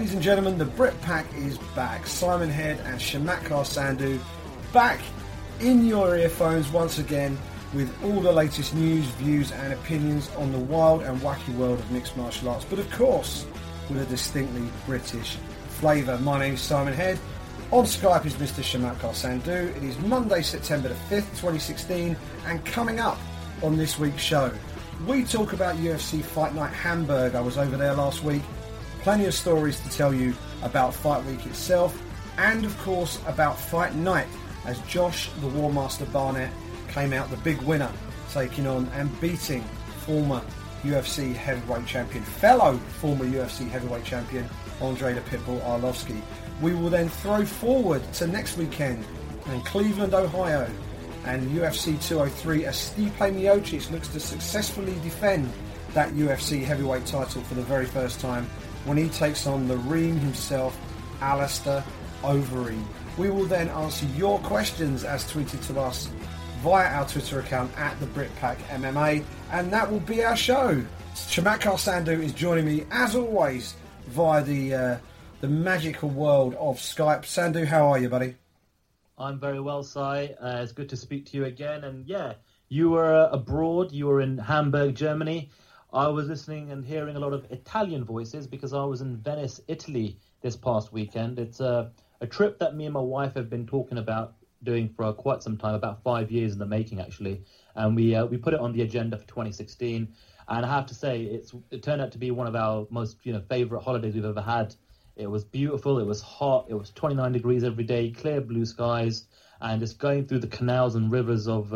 Ladies and gentlemen, the Brit Pack is back. Simon Head and Chamatkar Sandhu back in your earphones once again with all the latest news, views and opinions on the wild and wacky world of mixed martial arts, but of course with a distinctly British flavour. My name is Simon Head. On Skype is Mr. Chamatkar Sandhu. It is Monday, September the 5th, 2016, and coming up on this week's show, we talk about UFC Fight Night Hamburg. I was over there last week. Plenty of stories to tell you about Fight Week itself and, of course, about Fight Night, as Josh the War Master Barnett came out the big winner, taking on and beating former UFC heavyweight champion, fellow former UFC heavyweight champion, Andrei the Pitbull Arlovski. We will then throw forward to next weekend in Cleveland, Ohio, and UFC 203 as Stipe Miocic looks to successfully defend that UFC heavyweight title for the very first time when he takes on the Reem himself, Alistair Overeem. We will then answer your questions as tweeted to us via our Twitter account at the BritPack MMA, and that will be our show. Chamatkar Sandhu is joining me as always via the magical world of Skype. Sandhu, how are you, buddy? I'm very well, Si. It's good to speak to you again. And yeah, you were abroad. You were in Hamburg, Germany. I was listening and hearing a lot of Italian voices because I was in Venice, Italy this past weekend. It's a trip that me and my wife have been talking about doing for quite some time, about 5 years in the making, actually. And we put it on the agenda for 2016. And I have to say, it turned out to be one of our most favourite holidays we've ever had. It was beautiful. It was hot. It was 29 degrees every day, clear blue skies. And just going through the canals and rivers of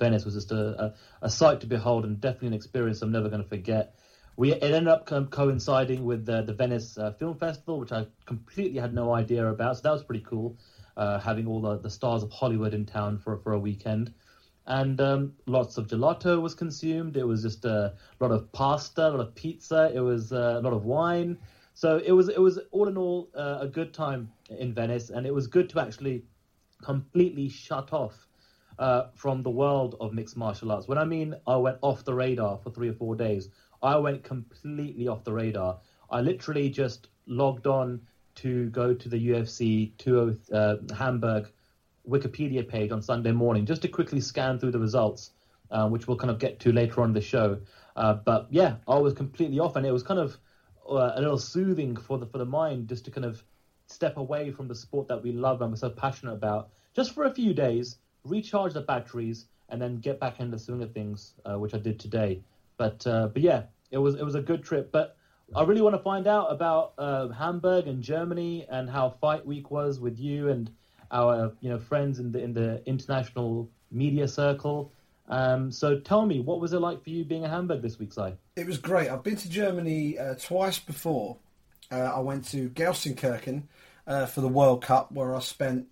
Venice was just a sight to behold, and definitely an experience I'm never going to forget. It ended up coinciding with the Venice Film Festival, which I completely had no idea about. So that was pretty cool, having all the stars of Hollywood in town for a weekend. And lots of gelato was consumed. It was just a lot of pasta, a lot of pizza. It was a lot of wine. So it was all in all a good time in Venice, and it was good to actually completely shut off from the world of mixed martial arts. When I mean I went off the radar for 3 or 4 days, I went completely off the radar. I literally just logged on to go to the UFC 203 Hamburg Wikipedia page on Sunday morning just to quickly scan through the results, which we'll kind of get to later on in the show. But yeah, I was completely off, and it was kind of a little soothing for the mind just to kind of step away from the sport that we love and we're so passionate about, just for a few days, recharge the batteries, and then get back into the swing of things, which I did today. But yeah, it was a good trip. But I really want to find out about Hamburg and Germany and how Fight Week was with you and our friends in the international media circle. So tell me, what was it like for you being in Hamburg this week, Si? It was great. I've been to Germany twice before. I went to Gelsenkirchen for the World Cup, where I spent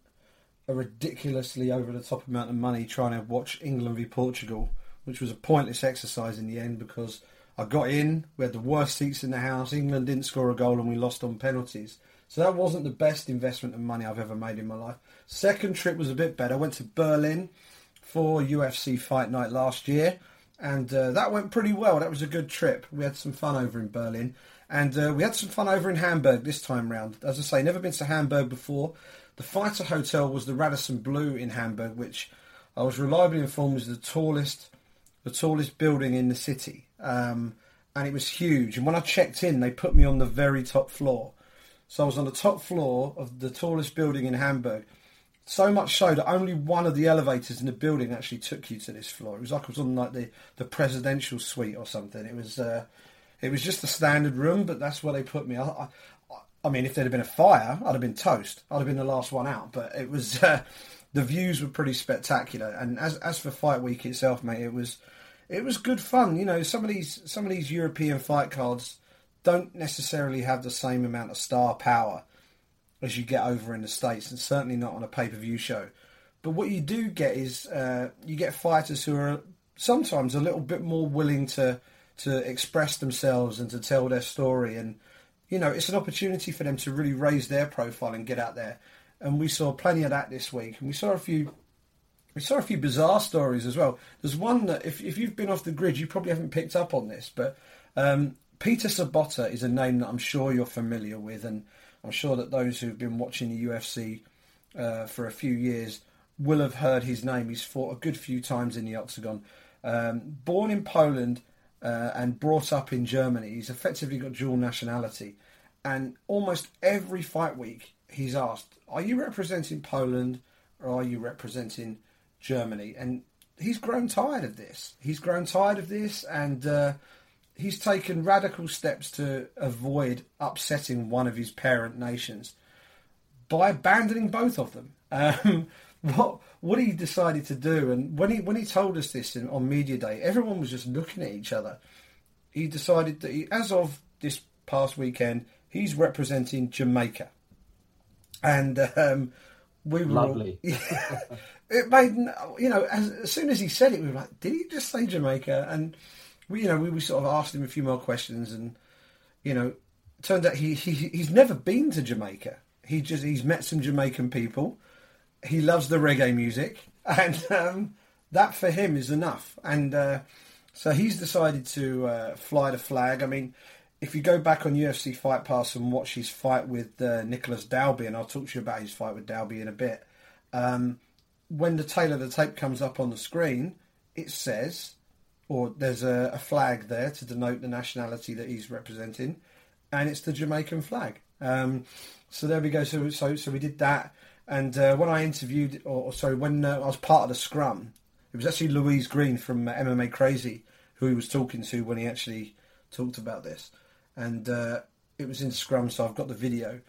a ridiculously over-the-top amount of money trying to watch England v Portugal, which was a pointless exercise in the end because I got in, we had the worst seats in the house, England didn't score a goal and we lost on penalties. So that wasn't the best investment of money I've ever made in my life. Second trip was a bit better. I went to Berlin for UFC Fight Night last year, and that went pretty well. That was a good trip. We had some fun over in Berlin. And we had some fun over in Hamburg this time round. As I say, never been to Hamburg before. The fighter hotel was the Radisson Blu in Hamburg, which I was reliably informed was the tallest building in the city. And it was huge. And when I checked in, they put me on the very top floor. So I was on the top floor of the tallest building in Hamburg. So much so that only one of the elevators in the building actually took you to this floor. It was like I was on like the presidential suite or something. It was just a standard room, but that's where they put me. I mean, if there'd have been a fire, I'd have been toast. I'd have been the last one out. But it was the views were pretty spectacular. And as for Fight Week itself, mate, it was good fun. Some of these European fight cards don't necessarily have the same amount of star power as you get over in the States, and certainly not on a pay-per-view show. But what you do get is you get fighters who are sometimes a little bit more willing to express themselves and to tell their story, and it's an opportunity for them to really raise their profile and get out there. And we saw plenty of that this week, and we saw a few bizarre stories as well. There's one that if you've been off the grid, you probably haven't picked up on this, but Peter Sobotta is a name that I'm sure you're familiar with, and I'm sure that those who've been watching the UFC for a few years will have heard his name. He's fought a good few times in the octagon. Born in Poland and brought up in Germany, he's effectively got dual nationality. And almost every fight week, he's asked, are you representing Poland or are you representing Germany? And he's grown tired of this. And he's taken radical steps to avoid upsetting one of his parent nations by abandoning both of them. What he decided to do, and when he told us this on Media Day, everyone was just looking at each other. He decided that as of this past weekend, he's representing Jamaica. And we were lovely. It made, as soon as he said it, we were like, did he just say Jamaica? And we sort of asked him a few more questions, and it turned out he's never been to Jamaica. He's met some Jamaican people. He loves the reggae music, and that for him is enough. And so he's decided to fly the flag. I mean, if you go back on UFC Fight Pass and watch his fight with Nicholas Dalby, and I'll talk to you about his fight with Dalby in a bit, when the tail of the tape comes up on the screen, it says, or there's a flag there to denote the nationality that he's representing, and it's the Jamaican flag. So there we go. So we did that. And when I interviewed, when I was part of the scrum, it was actually Louise Green from MMA Crazy who he was talking to when he actually talked about this. And it was in scrum, so I've got the video.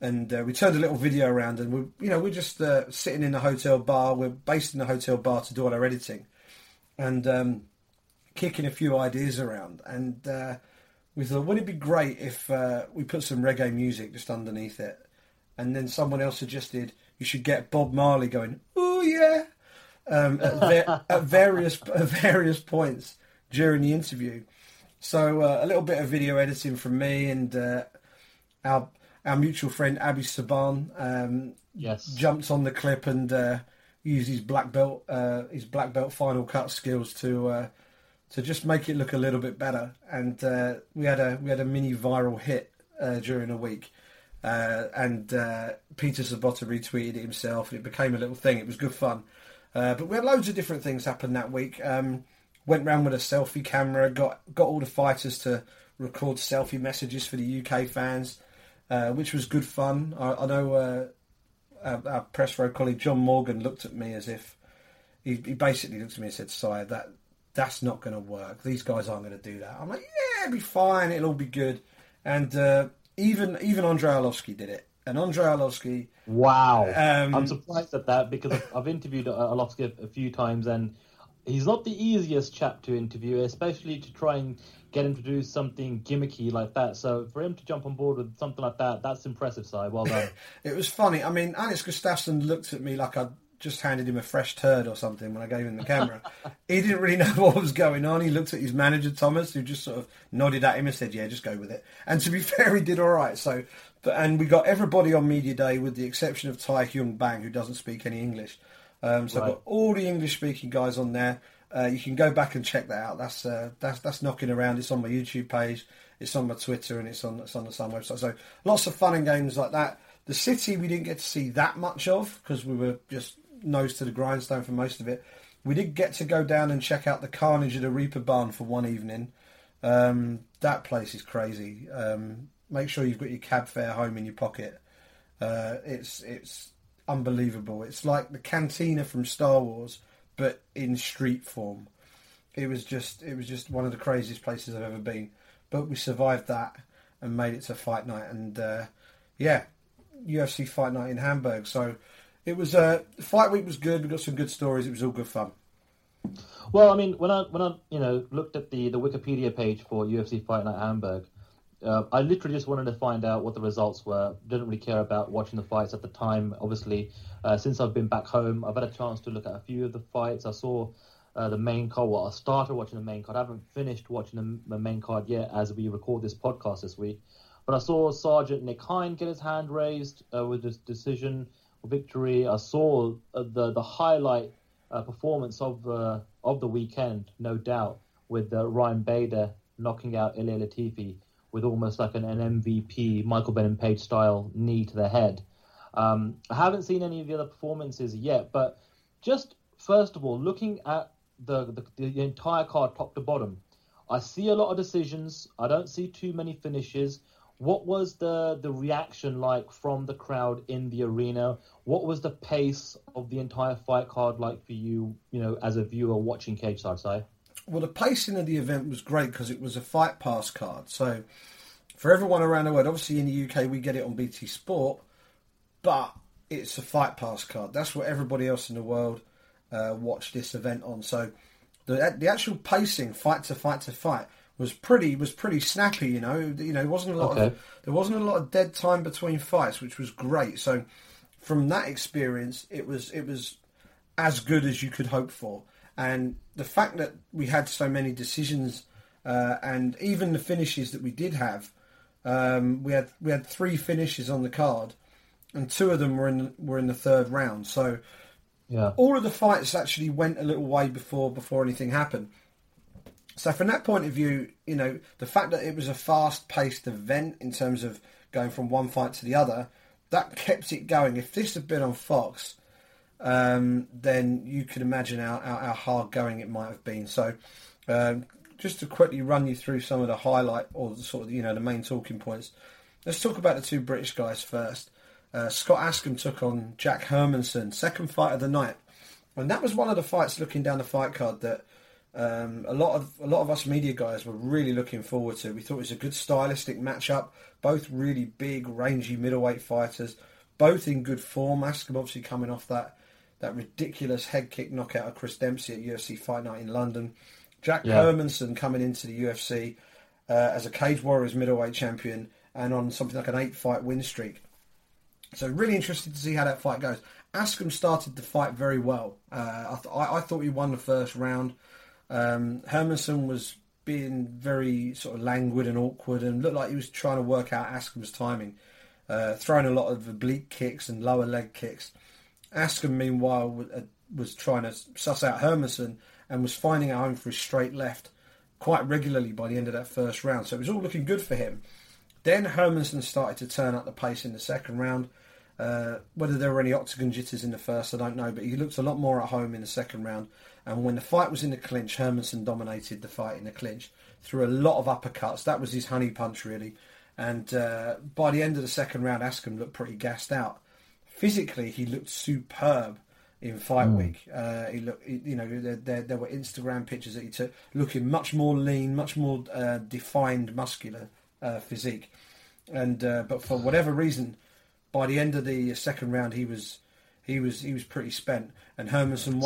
And we turned a little video around, and we're just sitting in the hotel bar. We're based in the hotel bar to do all our editing, and kicking a few ideas around. And we thought, wouldn't it be great if we put some reggae music just underneath it? And then someone else suggested you should get Bob Marley going, "Ooh yeah," at various points during the interview. So a little bit of video editing from me, and our mutual friend Abby Saban jumped on the clip and used his black belt Final Cut skills to just make it look a little bit better. And we had a mini viral hit during the week. And Peter Sobotta retweeted it himself, and it became a little thing. It was good fun. But we had loads of different things happen that week. Went round with a selfie camera, got all the fighters to record selfie messages for the UK fans, which was good fun. I know our press row colleague John Morgan looked at me as if he basically looked at me and said, "Sire, that's not going to work. These guys aren't going to do that." I'm like, "Yeah, it'll be fine. It'll all be good." And Even Andrei Arlovski did it. And Andrei Arlovski... Wow. I'm surprised at that, because I've interviewed Arlovski a few times, and he's not the easiest chap to interview, especially to try and get him to do something gimmicky like that. So for him to jump on board with something like that, that's impressive, Si. Well done. It was funny. I mean, Alex Gustafsson looked at me like I'd just handed him a fresh turd or something when I gave him the camera. He didn't really know what was going on. He looked at his manager, Thomas, who just sort of nodded at him and said, "Yeah, just go with it." And to be fair, he did all right. So, and we got everybody on Media Day with the exception of Tai Hyung Bang, who doesn't speak any English. So I've got all the English-speaking guys on there. You can go back and check that out. That's knocking around. It's on my YouTube page. It's on my Twitter, and it's on the Sun website. So lots of fun and games like that. The city we didn't get to see that much of because we were just nose to the grindstone for most of it. We did get to go down and check out the carnage at the Reaper Barn for one evening. That place is crazy. Make sure you've got your cab fare home in your pocket. It's unbelievable. It's like the cantina from Star Wars, but in street form. It was just one of the craziest places I've ever been. But we survived that and made it to Fight Night, and UFC Fight Night in Hamburg. So it was fight week was good. We got some good stories. It was all good fun. Well, I mean, when I looked at the Wikipedia page for UFC Fight Night Hamburg, I literally just wanted to find out what the results were. Didn't really care about watching the fights at the time. Obviously, since I've been back home, I've had a chance to look at a few of the fights. I saw the main card. Well, I started watching the main card. I haven't finished watching the main card yet, as we record this podcast this week. But I saw Sergeant Nick Hine get his hand raised with his decision. Victory. I saw the highlight performance of the weekend, no doubt, with Ryan Bader knocking out Ilir Latifi with almost like an MVP, Michael Venom Page style knee to the head. I haven't seen any of the other performances yet, but just first of all, looking at the entire card top to bottom, I see a lot of decisions. I don't see too many finishes. What was the reaction like from the crowd in the arena? What was the pace of the entire fight card like for you, you know, as a viewer watching Cage Side Side? Well, the pacing of the event was great because it was a fight pass card. So for everyone around the world, obviously in the UK we get it on BT Sport, but it's a fight pass card. That's what everybody else in the world watched this event on. So the actual pacing, fight to fight, was pretty snappy, you know. There wasn't a lot of dead time between fights, which was great. So from that experience, it was as good as you could hope for. And the fact that we had so many decisions and even the finishes that we did have, we had three finishes on the card, and two of them were in the third round. So yeah, all of the fights actually went a little way before anything happened. So from that point of view, you know, the fact that it was a fast-paced event in terms of going from one fight to the other, that kept it going. If this had been on Fox, then you could imagine how hard going it might have been. So just to quickly run you through some of the highlight or sort of, you know, the main talking points. Let's talk about the two British guys first. Scott Askham took on Jack Hermansson, second fight of the night. And that was one of the fights looking down the fight card that a lot of us media guys were really looking forward to. We thought it was a good stylistic matchup. Both really big, rangy middleweight fighters. Both in good form. Askham obviously coming off that ridiculous head kick knockout of Chris Dempsey at UFC Fight Night in London. Jack Hermansson coming into the UFC as a Cage Warriors middleweight champion and on something like an 8-fight win streak. So really interested to see how that fight goes. Askham started the fight very well. I thought he won the first round. Hermansson was being very sort of languid and awkward and looked like he was trying to work out Askham's timing, throwing a lot of oblique kicks and lower leg kicks. Askham, meanwhile, was trying to suss out Hermansson and was finding out home for his straight left quite regularly by the end of that first round. So it was all looking good for him. Then Hermansson started to turn up the pace in the second round. Whether there were any octagon jitters in the first, I don't know, but he looked a lot more at home in the second round. And when the fight was in the clinch, Hermansson dominated the fight in the clinch through a lot of uppercuts. That was his honey punch, really. And by the end of the second round, Askham looked pretty gassed out. Physically, he looked superb in fight week. He looked, you know, there were Instagram pictures that he took, looking much more lean, much more defined, muscular physique. And but for whatever reason, by the end of the second round, he was pretty spent. And Hermansson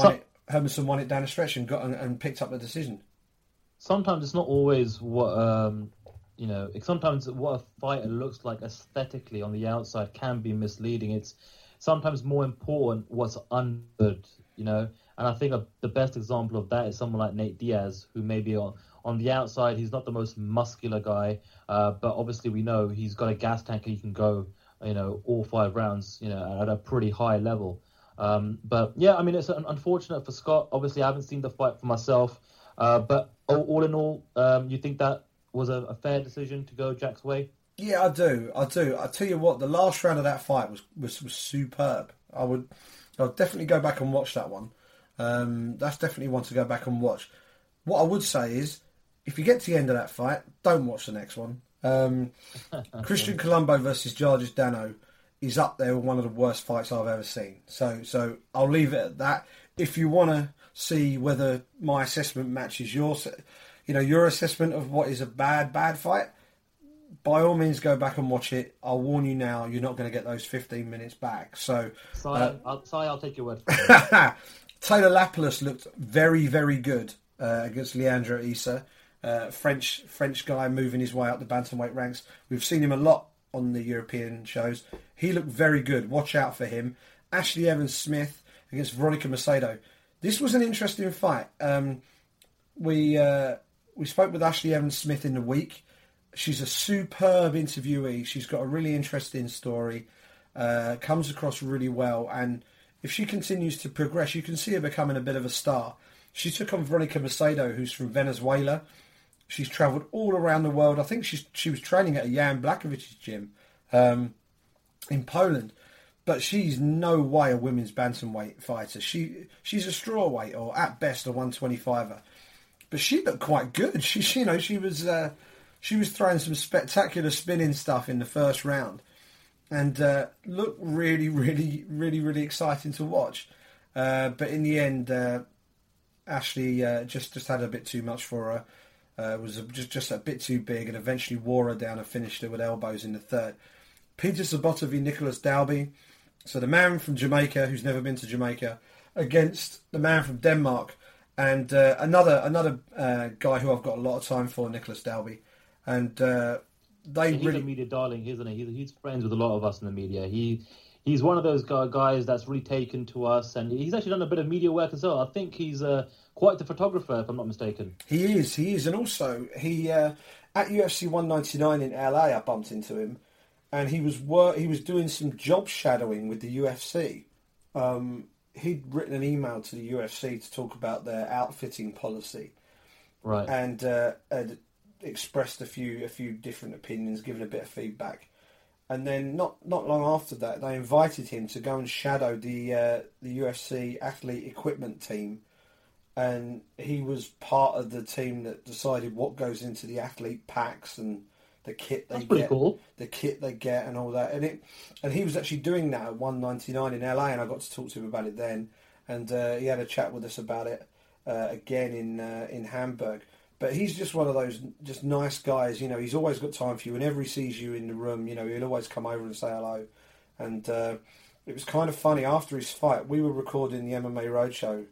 won it down the stretch and got and picked up the decision. Sometimes it's not always what you know. Sometimes what a fighter looks like aesthetically on the outside can be misleading. It's sometimes more important what's under, you know. And I think the best example of that is someone like Nate Diaz, who maybe on the outside he's not the most muscular guy, but obviously we know he's got a gas tank and he can go, you know, all five rounds, you know, at a pretty high level. But yeah, I mean, it's unfortunate for Scott. Obviously, I haven't seen the fight for myself. But all in all, you think that was a fair decision to go Jack's way? Yeah, I do. I tell you what, the last round of that fight was superb. I'll definitely go back and watch that one. That's definitely one to go back and watch. What I would say is, if you get to the end of that fight, don't watch the next one. Christian Colombo versus Jargis Dano is up there with one of the worst fights I've ever seen. So I'll leave it at that. If you want to see whether my assessment matches your assessment of what is a bad fight, by all means go back and watch it. I'll warn you now, you're not going to get those 15 minutes back. So I'll take your word for it. Taylor Lapalus looked very, very good against Leandro Issa. French guy moving his way up the bantamweight ranks. We've seen him a lot on the European shows. He looked very good. Watch out for him. Ashley Evans-Smith against Veronica Macedo. This was an interesting fight. We spoke with Ashley Evans-Smith in the week. She's a superb interviewee. She's got a really interesting story. Comes across really well. And if she continues to progress, you can see her becoming a bit of a star. She took on Veronica Macedo, who's from Venezuela. She's travelled all around the world. I think she was training at a Jan Blachowicz gym in Poland. But she's no way a women's bantamweight fighter. She's a strawweight or at best a 125er. But she looked quite good. She was throwing some spectacular spinning stuff in the first round, and looked really exciting to watch. But in the end, Ashley just had a bit too much for her. Was just a bit too big, and eventually wore her down and finished her with elbows in the third. Peter Sobotta v Nicholas Dalby. So the man from Jamaica, who's never been to Jamaica, against the man from Denmark, and another guy who I've got a lot of time for, Nicholas Dalby. And he's really a media darling, isn't he? He's friends with a lot of us in the media. He's one of those guys that's really taken to us, and he's actually done a bit of media work as well. I think he's quite the photographer, if I'm not mistaken. He is, and also he at UFC 199 in LA, I bumped into him, and he was doing some job shadowing with the UFC. He'd written an email to the UFC to talk about their outfitting policy, right? And expressed a few different opinions, given a bit of feedback, and then not long after that they invited him to go and shadow the UFC athlete equipment team, and he was part of the team that decided what goes into the athlete packs and the kit they get, cool. The kit they get and all that, and he was actually doing that at 199 in LA, and I got to talk to him about it then, and he had a chat with us about it again in Hamburg. But he's just one of those just nice guys, you know. He's always got time for you. Whenever he sees you in the room, you know, he'll always come over and say hello. And it was kind of funny. After his fight, we were recording the MMA Roadshow,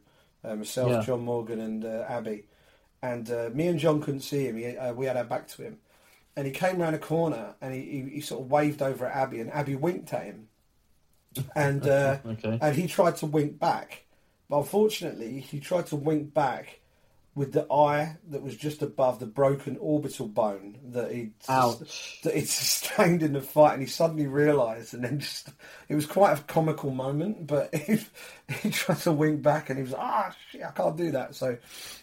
myself, yeah, John Morgan, and Abby. And me and John couldn't see him. We had our back to him. And he came round a corner, and he sort of waved over at Abby, and Abby winked at him. And and he tried to wink back. But unfortunately, he tried to wink back with the eye that was just above the broken orbital bone that he'd sustained in the fight, and he suddenly realised, and then just, it was quite a comical moment. But he tried to wink back, and he was like, shit, I can't do that. So,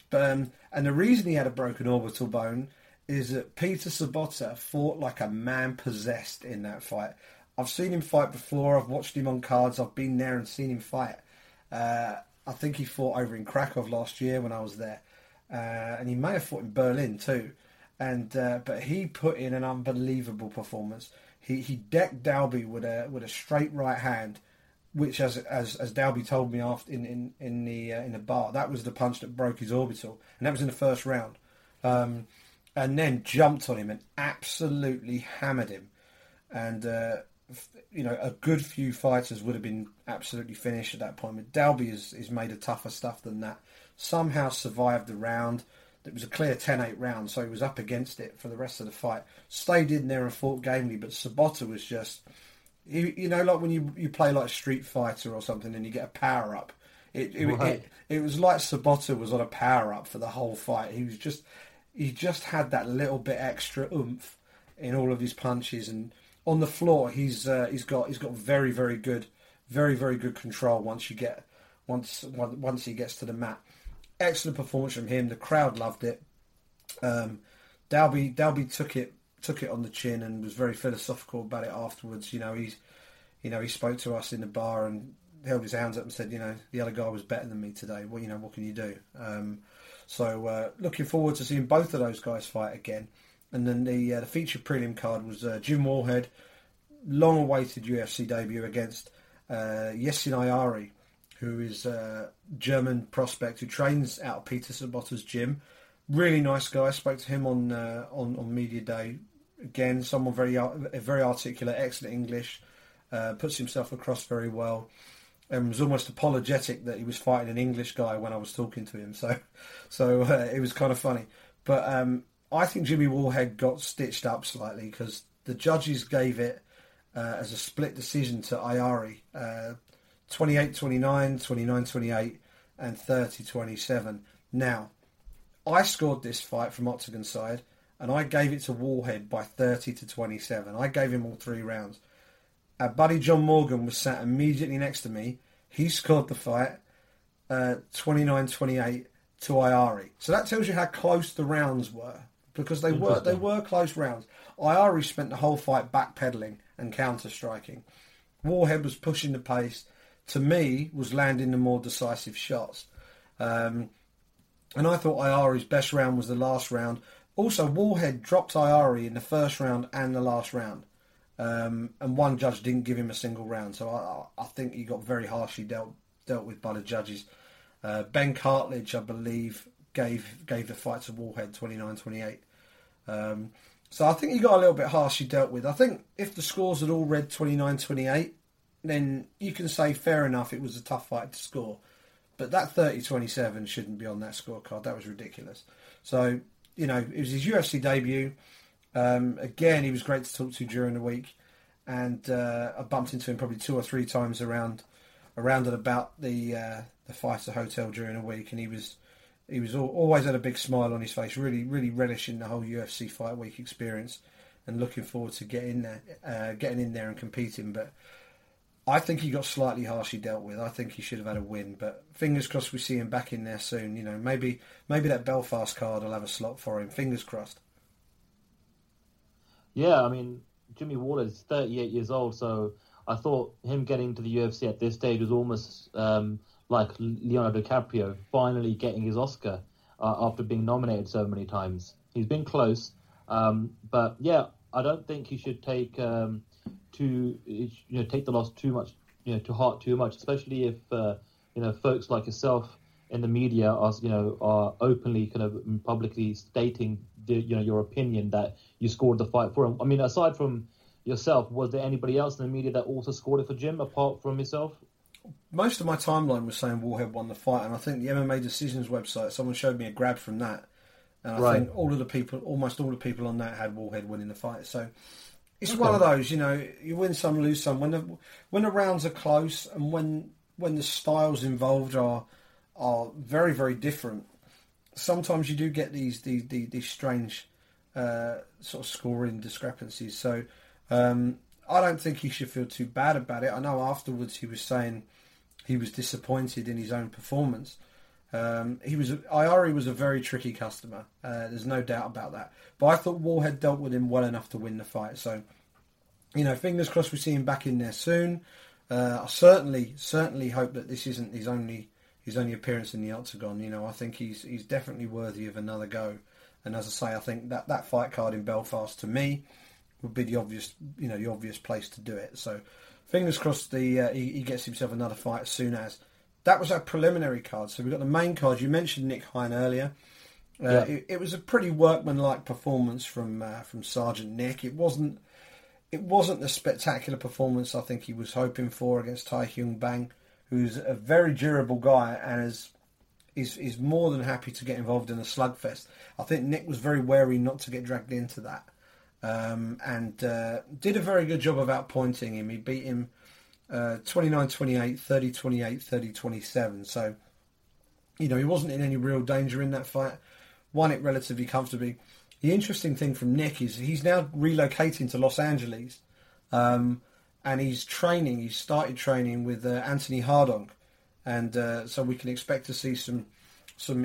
but and the reason he had a broken orbital bone is that Peter Sobotta fought like a man possessed in that fight. I've seen him fight before. I've watched him on cards. I've been there and seen him fight. I think he fought over in Krakow last year when I was there. And he may have fought in Berlin too, and but he put in an unbelievable performance. He decked Dalby with a straight right hand, which as Dalby told me after in the bar, that was the punch that broke his orbital, and that was in the first round. And then jumped on him and absolutely hammered him, and you know, a good few fighters would have been absolutely finished at that point. But Dalby is made of tougher stuff than that. Somehow survived the round. It was a clear 10-8 round, so he was up against it for the rest of the fight. Stayed in there and fought gamely, but Sobotta was just... You know, like when you play like Street Fighter or something and you get a power-up. It was like Sobotta was on a power-up for the whole fight. He just had that little bit extra oomph in all of his punches. And on the floor, he's got very, very good control once he gets to the mat. Excellent performance from him. The crowd loved it. Dalby took it on the chin and was very philosophical about it afterwards. You know, he spoke to us in the bar and held his hands up and said, you know, the other guy was better than me today. Well, you know, what can you do? So looking forward to seeing both of those guys fight again. And then the featured prelim card was Jim Wallhead, long-awaited UFC debut against Yaisin Ayari, who is a German prospect who trains out of Peter Sobotta's gym. Really nice guy. I spoke to him on Media Day. Again, someone very articulate, excellent English, puts himself across very well, and was almost apologetic that he was fighting an English guy when I was talking to him. So it was kind of funny. But I think Jimmy Wallhead got stitched up slightly because the judges gave it as a split decision to Ayari, 28-29, 29-28, and 30-27. Now, I scored this fight from Octagon side, and I gave it to Wallhead by 30-27. I gave him all three rounds. Our buddy John Morgan was sat immediately next to me. He scored the fight 29-28 to Ayari. So that tells you how close the rounds were because they were close rounds. Ayari spent the whole fight backpedaling and counter-striking. Wallhead was pushing the pace. To me, was landing the more decisive shots. And I thought Ayari's best round was the last round. Also, Wallhead dropped Ayari in the first round and the last round. And one judge didn't give him a single round. So I think he got very harshly dealt with by the judges. Ben Cartledge, I believe, gave the fight to Wallhead 29-28. So I think he got a little bit harshly dealt with. I think if the scores had all read 29-28, then you can say fair enough, it was a tough fight to score. But that 30-27 shouldn't be on that scorecard. That was ridiculous. So, you know, it was his UFC debut. Again, he was great to talk to during the week. And I bumped into him probably two or three times around and about the fighter hotel during the week. And he always had a big smile on his face, really, really relishing the whole UFC fight week experience and looking forward to getting in there and competing. But I think he got slightly harshly dealt with. I think he should have had a win, but fingers crossed we see him back in there soon. You know, maybe that Belfast card will have a slot for him. Fingers crossed. Yeah, I mean, Jimmy Wallhead is 38 years old, so I thought him getting to the UFC at this stage was almost like Leonardo DiCaprio finally getting his Oscar after being nominated so many times. He's been close, but yeah, I don't think he should take... take the loss too much, you know, to heart too much, especially if folks like yourself in the media are openly kind of publicly stating your opinion that you scored the fight for him. I mean, aside from yourself, was there anybody else in the media that also scored it for Jim apart from yourself? Most of my timeline was saying Wallhead won the fight, and I think the MMA Decisions website, someone showed me a grab from that, and I think almost all the people on that had Wallhead winning the fight. So. It's one of those, you know, you win some, lose some. When the rounds are close and when the styles involved are very, very different, sometimes you do get these strange sort of scoring discrepancies. So I don't think he should feel too bad about it. I know afterwards he was saying he was disappointed in his own performance. Ayari was a very tricky customer. There's no doubt about that. But I thought Wallhead dealt with him well enough to win the fight. So, you know, fingers crossed we see him back in there soon. I certainly hope that this isn't his only appearance in the octagon. You know, I think he's definitely worthy of another go. And as I say, I think that fight card in Belfast to me would be the obvious place to do it. So, fingers crossed he gets himself another fight as soon as. That was our preliminary card. So we've got the main card. You mentioned Nick Hine earlier. Yeah. It was a pretty workmanlike performance from Sergeant Nick. It wasn't the spectacular performance I think he was hoping for against Tai Hyung Bang, who's a very durable guy and is more than happy to get involved in a slugfest. I think Nick was very wary not to get dragged into that, and did a very good job of outpointing him. He beat him 29-28, 30-28, 30-27. So, you know, he wasn't in any real danger in that fight. Won it relatively comfortably. The interesting thing from Nick is he's now relocating to Los Angeles, and he's training. He started training with Anthony Hardong, and so we can expect to see some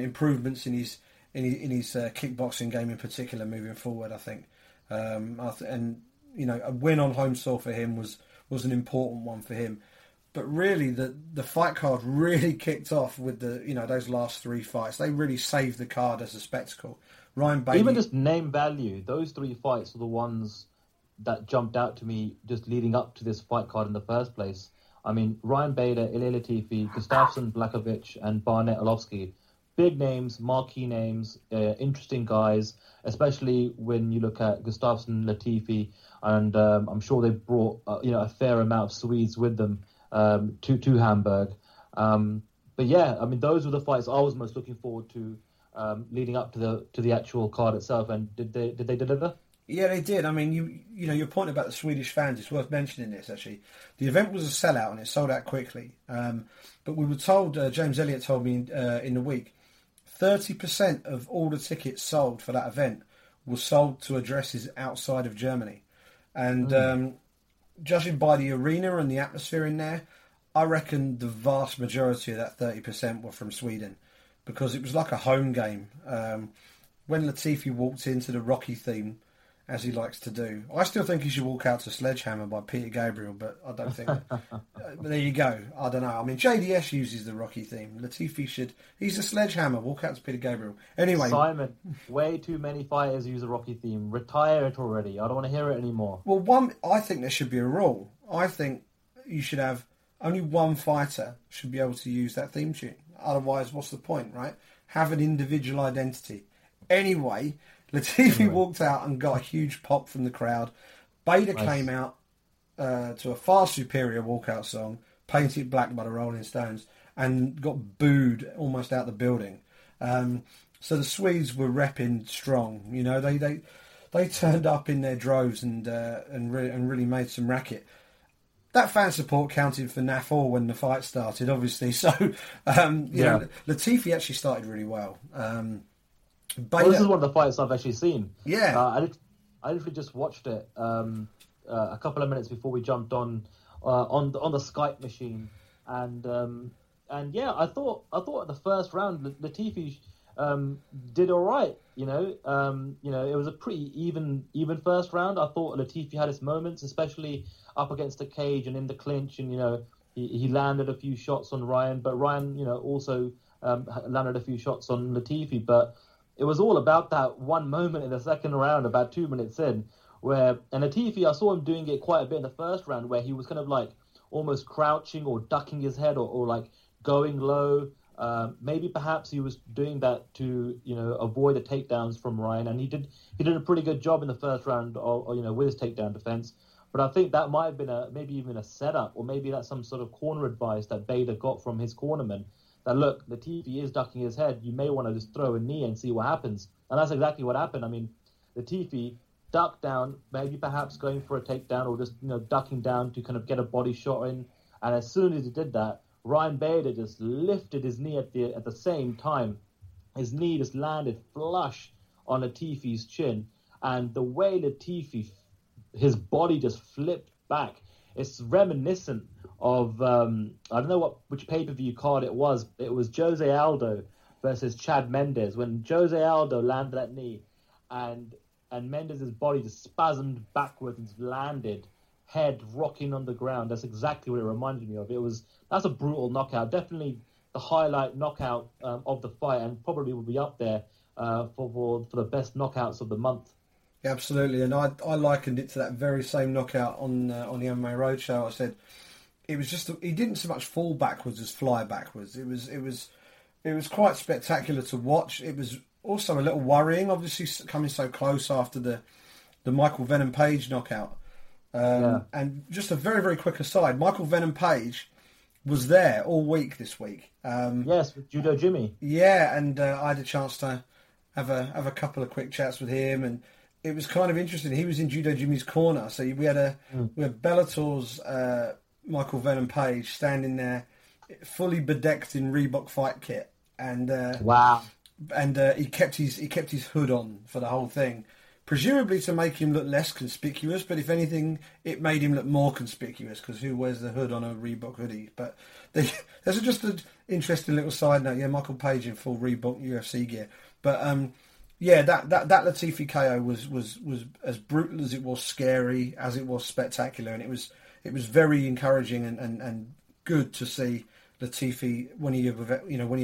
improvements in his kickboxing game in particular moving forward, I think. And you know, a win on home soil for him was an important one for him. But really, the fight card really kicked off with those last three fights. They really saved the card as a spectacle. Ryan Bader... Even just name value, those three fights were the ones that jumped out to me just leading up to this fight card in the first place. I mean, Ryan Bader, Ilir Latifi, Gustafsson, Błachowicz, and Barnett Arlovski. Big names, marquee names, interesting guys, especially when you look at Gustafsson, Latifi, and I'm sure they brought a fair amount of Swedes with them to Hamburg. But yeah, I mean, those were the fights I was most looking forward to leading up to the actual card itself. And did they deliver? Yeah, they did. I mean, you know, your point about the Swedish fans, it's worth mentioning this, actually. The event was a sellout and it sold out quickly. But we were told, James Elliott told me in the week, 30% of all the tickets sold for that event were sold to addresses outside of Germany. And judging by the arena and the atmosphere in there, I reckon the vast majority of that 30% were from Sweden because it was like a home game. when Latifi walked into the Rocky theme, as he likes to do. I still think he should walk out to Sledgehammer by Peter Gabriel, but I don't think... But there you go. I don't know. I mean, JDS uses the Rocky theme. Latifi should... He's a Sledgehammer. Walk out to Peter Gabriel. Anyway... Simon, way too many fighters use the Rocky theme. Retire it already. I don't want to hear it anymore. Well, one... I think there should be a rule. I think you should have... Only one fighter should be able to use that theme tune. Otherwise, what's the point, right? Have an individual identity. Anyway... Latifi walked out and got a huge pop from the crowd. Bader came out to a far superior walkout song, Painted Black by the Rolling Stones, and got booed almost out the building. So the Swedes were repping strong. You know, they turned up in their droves and really made some racket. That fan support counted for NAF all when the fight started, obviously. So, you know, Latifi actually started really well. Well, this is one of the fights I've actually seen. Yeah, I literally just watched it a couple of minutes before we jumped on the Skype machine, and I thought at the first round Latifi did all right. You know, it was a pretty even first round. I thought Latifi had his moments, especially up against the cage and in the clinch, and you know he landed a few shots on Ryan, but Ryan also landed a few shots on Latifi, but it was all about that one moment in the second round, about 2 minutes in, where, and Latifi, I saw him doing it quite a bit in the first round, where he was kind of like almost crouching or ducking his head or like going low. Maybe perhaps he was doing that to, avoid the takedowns from Ryan. And he did a pretty good job in the first round, or with his takedown defense. But I think that might have been maybe even a setup, or maybe that's some sort of corner advice that Bader got from his cornerman. That look, Latifi is ducking his head. You may want to just throw a knee and see what happens. And that's exactly what happened. I mean, Latifi ducked down, maybe perhaps going for a takedown or just ducking down to kind of get a body shot in. And as soon as he did that, Ryan Bader just lifted his knee at the same time. His knee just landed flush on Latifi's chin, and the way Latifi, his body just flipped back. It's reminiscent of, I don't know which pay-per-view card it was. It was Jose Aldo versus Chad Mendes. When Jose Aldo landed that knee and Mendes' body just spasmed backwards and landed, head rocking on the ground. That's exactly what it reminded me of. That's a brutal knockout. Definitely the highlight knockout of the fight, and probably will be up there for the best knockouts of the month. Absolutely, and I likened it to that very same knockout on the MMA Roadshow. I said it was just he didn't so much fall backwards as fly backwards. It was quite spectacular to watch. It was also a little worrying, obviously coming so close after the Michael Venom Page knockout. And just a very very quick aside, Michael Venom Page was there all week this week. Yes, with Judo Jimmy. Yeah, and I had a chance to have a couple of quick chats with him and. It was kind of interesting. He was in Judo Jimmy's corner. So we had Bellator's Michael Venom Page standing there, fully bedecked in Reebok fight kit, and wow. And he kept his hood on for the whole thing, presumably to make him look less conspicuous. But if anything, it made him look more conspicuous because who wears the hood on a Reebok hoodie? But that's just an interesting little side note. Yeah, Michael Page in full Reebok UFC gear, but. Yeah, that Latifi KO was as brutal as it was scary, as it was spectacular, and it was very encouraging and good to see Latifi when he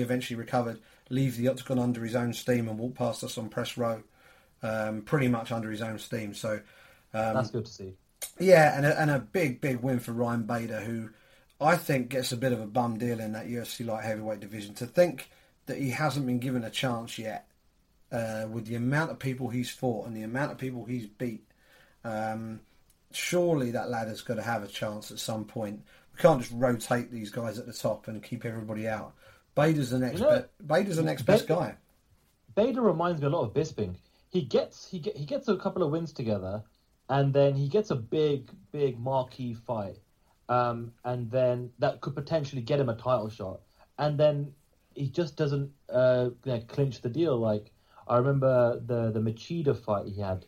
eventually recovered, leave the octagon under his own steam and walk past us on press row, pretty much under his own steam. So that's good to see. Yeah, and a big win for Ryan Bader, who I think gets a bit of a bum deal in that UFC light heavyweight division. To think that he hasn't been given a chance yet. With the amount of people he's fought and the amount of people he's beat, surely that lad has got to have a chance at some point. We can't just rotate these guys at the top and keep everybody out. Bader's the next best guy. Bader reminds me a lot of Bisping. He gets a couple of wins together, and then he gets a big marquee fight, and then that could potentially get him a title shot, and then he just doesn't clinch the deal like. I remember the Machida fight he had,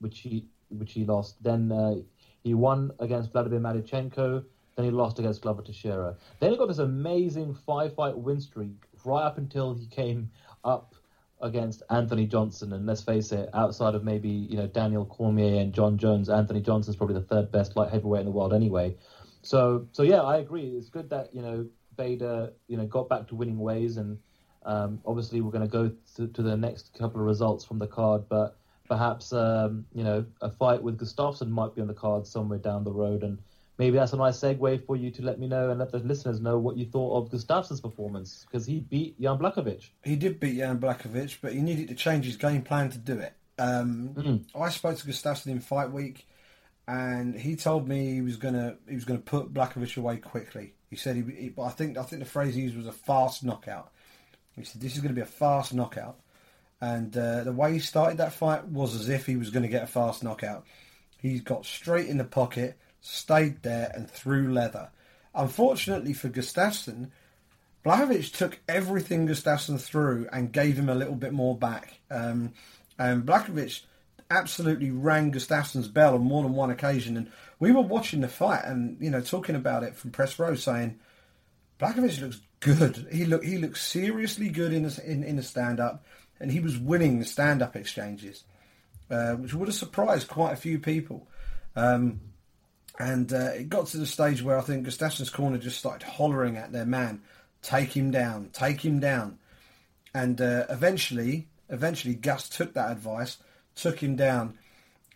which he lost. Then he won against Vladimir Madichenko. Then he lost against Glover Teixeira. Then he got this amazing 5-fight win streak right up until he came up against Anthony Johnson, and let's face it, outside of maybe, you know, Daniel Cormier and John Jones, Anthony Johnson's probably the third best light heavyweight in the world anyway. So yeah, I agree. It's good that, you know, Bader, you know, got back to winning ways, and obviously we're going to go to the next couple of results from the card, but perhaps you know, a fight with Gustafsson might be on the card somewhere down the road, and maybe that's a nice segue for you to let me know and let the listeners know what you thought of Gustafsson's performance, because he beat Jan Błachowicz. He did beat Jan Błachowicz, but he needed to change his game plan to do it. I spoke to Gustafsson in fight week, and he told me he was gonna put Błachowicz away quickly. He said I think the phrase he used was a fast knockout. He said this is going to be a fast knockout, and the way he started that fight was as if he was going to get a fast knockout. He got straight in the pocket, stayed there and threw leather. Unfortunately for Gustafsson, Błachowicz took everything Gustafsson threw and gave him a little bit more back. And Błachowicz absolutely rang Gustafsson's bell on more than one occasion. And we were watching the fight and, you know, talking about it from press row, saying Błachowicz looks good. He looked seriously good in the stand-up, and he was winning the stand-up exchanges, which would have surprised quite a few people. And it got to the stage where I think Gustafsson's corner just started hollering at their man, take him down, take him down. And eventually Gus took that advice, took him down.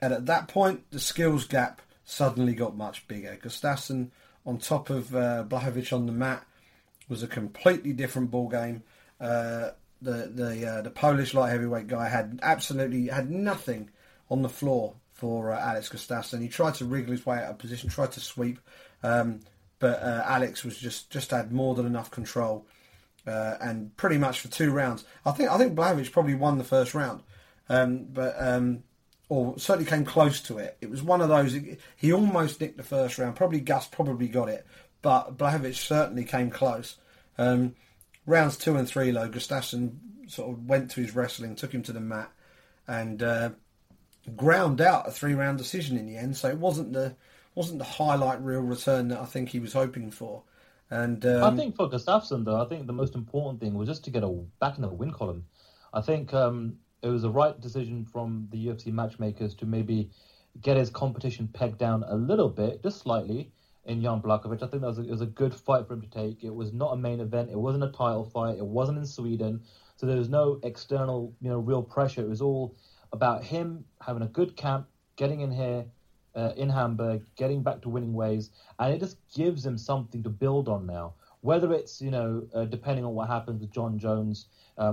And at that point, the skills gap suddenly got much bigger. Gustafsson, on top of Błachowicz on the mat, was a completely different ball game. The Polish light heavyweight guy had nothing on the floor for Alex Gustafsson. He tried to wriggle his way out of position, tried to sweep, but Alex was just had more than enough control, and pretty much for two rounds. I think Błachowicz probably won the first round, or certainly came close to it. It was one of those. He almost nicked the first round. Probably Gus probably got it, but Błachowicz certainly came close. Rounds 2 and 3, though, Gustafsson sort of went to his wrestling, took him to the mat, and ground out a 3-round decision in the end, so it wasn't the highlight reel return that I think he was hoping for. And I think for Gustafsson, though, I think the most important thing was just to get back in the win column. I think it was the right decision from the UFC matchmakers to maybe get his competition pegged down a little bit, just slightly, in Jan Błachowicz. I think it was a good fight for him to take. It was not a main event. It wasn't a title fight. It wasn't in Sweden, so there was no external, you know, real pressure. It was all about him having a good camp, getting in here in Hamburg, getting back to winning ways, and it just gives him something to build on now. Whether it's, you know, depending on what happens with John Jones,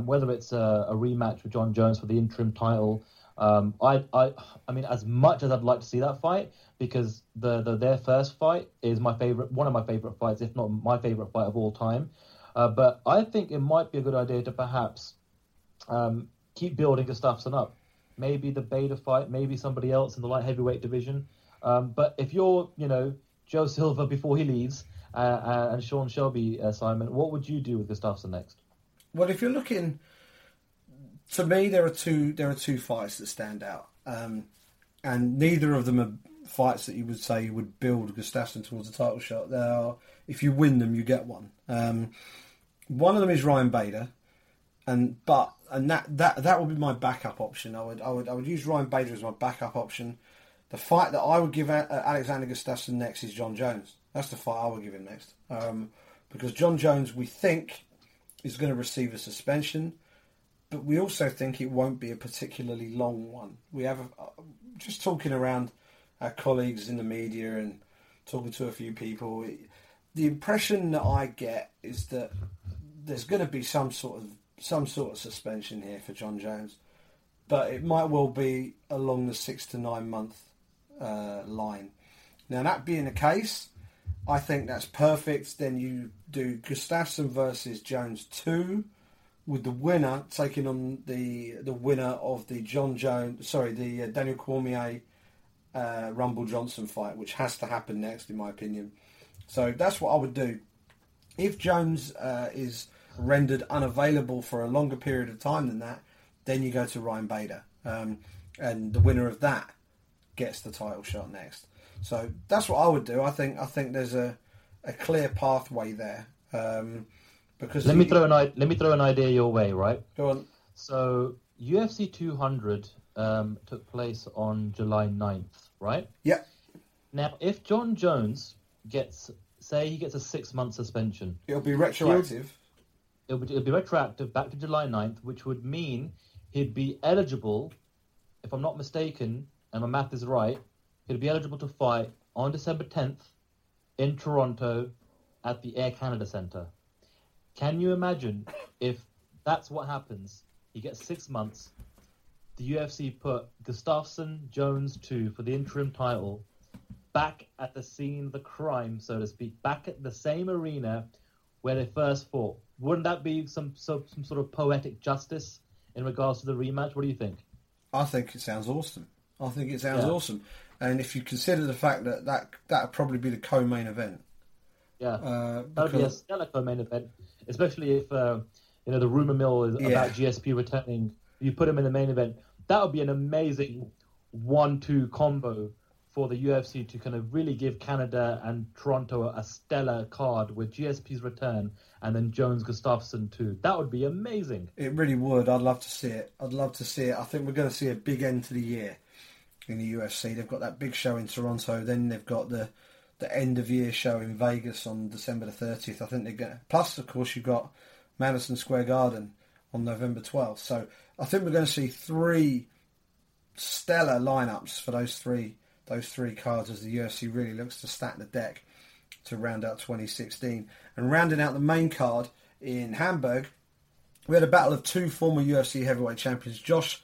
whether it's a rematch with John Jones for the interim title, I mean, as much as I'd like to see that fight, because their first fight is one of my favorite fights, if not my favorite fight of all time. But I think it might be a good idea to perhaps keep building Gustafsson up. Maybe the Bader fight, maybe somebody else in the light heavyweight division. But if you're, you know, Joe Silva before he leaves and Sean Shelby, Simon, what would you do with Gustafsson next? Well, if you're looking, to me, there are two fights that stand out, and neither of them are fights that you would say you would build Gustafsson towards a title shot. There are, if you win them, you get one. One of them is Ryan Bader, and that would be my backup option. I would use Ryan Bader as my backup option. The fight that I would give Alexander Gustafsson next is John Jones. That's the fight I would give him next, because John Jones, we think, is going to receive a suspension, but we also think it won't be a particularly long one. We have just talking around our colleagues in the media and talking to a few people, the impression that I get is that there's going to be some sort of suspension here for John Jones, but it might well be along the 6 to 9 month line. Now, that being the case, I think that's perfect. Then you do Gustafsson versus Jones 2, with the winner taking on the winner of the Daniel Cormier Rumble Johnson fight, which has to happen next, in my opinion. So that's what I would do. If Jones is rendered unavailable for a longer period of time than that, then you go to Ryan Bader, and the winner of that gets the title shot next. So that's what I would do. I think there's a clear pathway there, because let me throw an idea your way, right? Go on. So UFC 200 took place on July 9th, right? Yeah. Now, if John Jones gets, say he gets a 6-month suspension. It'll be retroactive. It'll be retroactive back to July 9th, which would mean he'd be eligible, if I'm not mistaken, and my math is right, he'd be eligible to fight on December 10th in Toronto at the Air Canada Centre. Can you imagine if that's what happens? He gets 6 months. The UFC put Gustafsson Jones 2 for the interim title back at the scene of the crime, so to speak, back at the same arena where they first fought. Wouldn't that be some sort of poetic justice in regards to the rematch? What do you think? I think it sounds awesome. Awesome. And if you consider the fact that that would probably be the co-main event. Yeah, that would be a stellar co-main event, especially if the rumour mill is about GSP returning. You put him in the main event. That would be an amazing 1-2 combo for the UFC to kind of really give Canada and Toronto a stellar card with GSP's return and then Jones Gustafsson too. That would be amazing. It really would. I'd love to see it. I think we're going to see a big end to the year in the UFC. They've got that big show in Toronto. Then they've got the end of year show in Vegas on December the 30th. I think they're going to... Plus, of course, you've got Madison Square Garden on November 12th. So I think we're going to see three stellar lineups for those three cards as the UFC really looks to stack the deck to round out 2016. And rounding out the main card in Hamburg, we had a battle of two former UFC heavyweight champions, Josh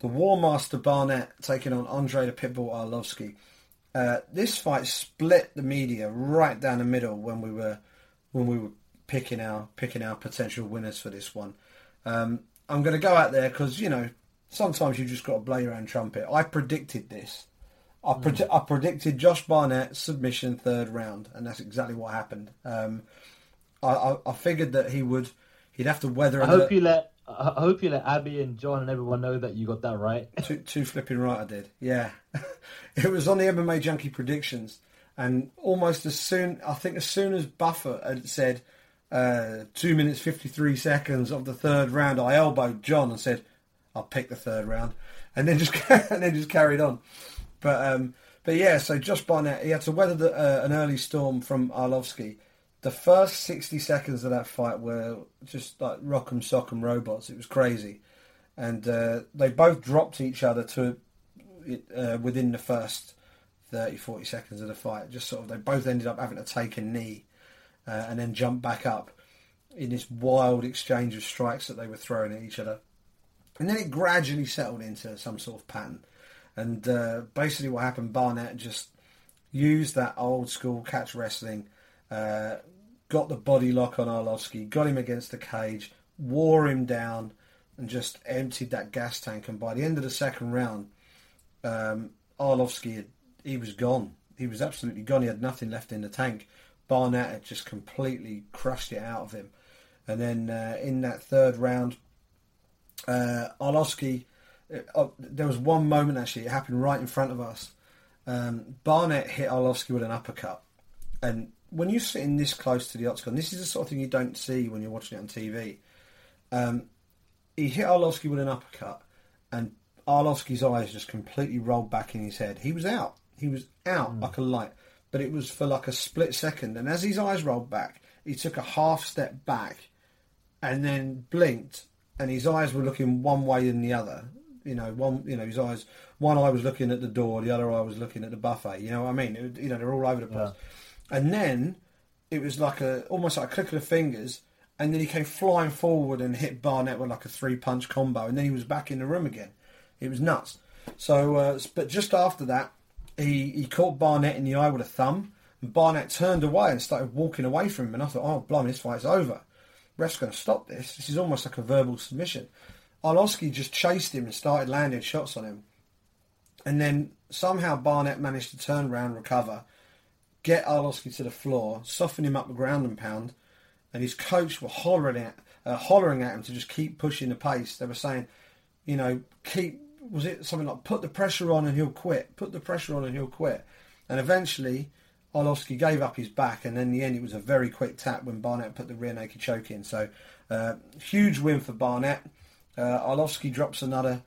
the Warmaster Barnett taking on Andrei the Pitbull Arlovski. This fight split the media right down the middle when we were picking our potential winners for this one. I'm going to go out there because, sometimes you just got to blow your own trumpet. I predicted this. I predicted Josh Barnett submission third round, and that's exactly what happened. I figured that he'd have to weather. I hope you let Abby and John and everyone know that you got that right. Too flipping right, I did. Yeah, it was on the MMA Junkie predictions, and almost as soon as Buffer had said 2 minutes 53 seconds of the third round, I elbowed John and said, "I'll pick the third round," and then just carried on. But yeah, so Josh Barnett, he had to weather an early storm from Arlovski. The first 60 seconds of that fight were just like rock'em sock'em robots. It was crazy. And they both dropped each other to within the first 30, 40 seconds of the fight. Just sort of, they both ended up having to take a knee and then jump back up in this wild exchange of strikes that they were throwing at each other. And then it gradually settled into some sort of pattern. And basically what happened, Barnett just used that old school catch wrestling, got the body lock on Arlovski, got him against the cage, wore him down, and just emptied that gas tank. And by the end of the second round, Arlovski, he was gone. He was absolutely gone. He had nothing left in the tank. Barnett had just completely crushed it out of him. And then in that third round, Arlovski... there was one moment, actually, it happened right in front of us. Barnett hit Arlovski with an uppercut. And when you're sitting this close to the octagon, this is the sort of thing you don't see when you're watching it on TV. He hit Arlovski with an uppercut, and Arlovski's eyes just completely rolled back in his head. He was out. Like a light. But it was for like a split second. And as his eyes rolled back, he took a half step back and then blinked, and his eyes were looking one way and the other. His eyes. One eye was looking at the door, the other eye was looking at the buffet. You know what I mean? They're all over the place. Yeah. And then it was like almost like a click of the fingers, and then he came flying forward and hit Barnett with like a 3-punch combo, and then he was back in the room again. It was nuts. So, but just after that, he caught Barnett in the eye with a thumb, and Barnett turned away and started walking away from him. And I thought, oh, blimey, this fight's over. Ref's going to stop this. This is almost like a verbal submission. Arlovski just chased him and started landing shots on him. And then somehow Barnett managed to turn around, recover, get Arlovski to the floor, soften him up with ground and pound, and his coach were hollering at him to just keep pushing the pace. They were saying, was it something like, put the pressure on and he'll quit, And eventually Arlovski gave up his back, and in the end it was a very quick tap when Barnett put the rear naked choke in. So huge win for Barnett. Arlovski drops another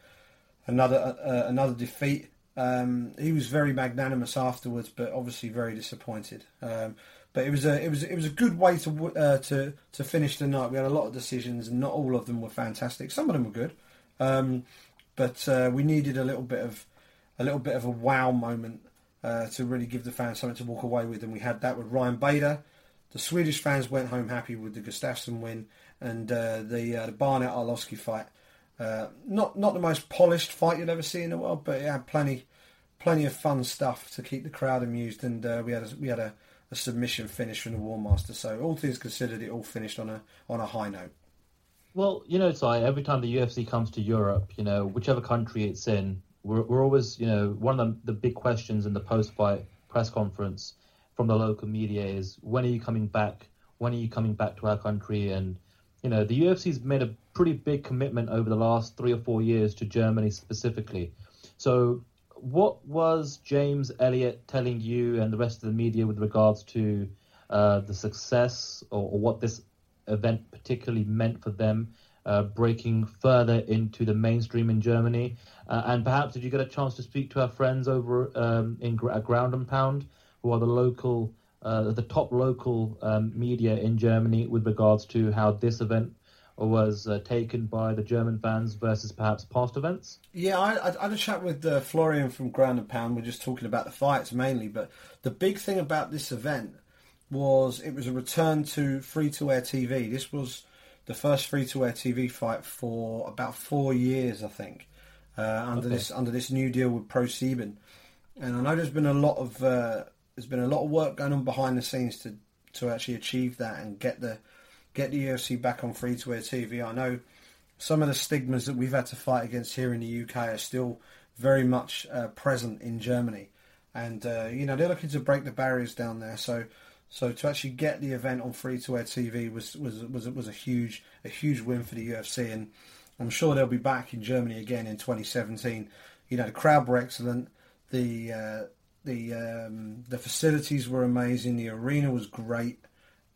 defeat. He was very magnanimous afterwards, but obviously very disappointed. But it was a good way to finish the night. We had a lot of decisions, and not all of them were fantastic. Some of them were good, but we needed a little bit of a wow moment to really give the fans something to walk away with, and we had that with Ryan Bader. The Swedish fans went home happy with the Gustafsson win, and the Barnett Arlovski fight. Not the most polished fight you'll ever see in the world, but it had plenty of fun stuff to keep the crowd amused, and we had a submission finish from the War Master. So all things considered, it all finished on a high note. Well, you know, it's like every time the UFC comes to Europe, you know, whichever country it's in, we're always, you know, one of the big questions in the post-fight press conference from the local media is, when are you coming back? When are you coming back to our country? And you know, the UFC's made a pretty big commitment over the last 3 or 4 years to Germany specifically. So what was James Elliott telling you and the rest of the media with regards to the success or what this event particularly meant for them, breaking further into the mainstream in Germany? And perhaps did you get a chance to speak to our friends over at Ground and Pound, who are the top local media in Germany with regards to how this event was taken by the German fans versus perhaps past events? Yeah, I had a chat with Florian from Ground and Pound. We're just talking about the fights mainly, but the big thing about this event was it was a return to free-to-air TV. This was the first free-to-air TV fight for about 4 years, I think, under this new deal with ProSieben. And I know there's been a lot of work going on behind the scenes to actually achieve that and get the UFC back on free-to-air TV. I know some of the stigmas that we've had to fight against here in the UK are still very much present in Germany, and you know, they're looking to break the barriers down there. So to actually get the event on free-to-air TV was a huge win for the UFC, and I'm sure they'll be back in Germany again in 2017. You know, the crowd were excellent. The facilities were amazing. The arena was great.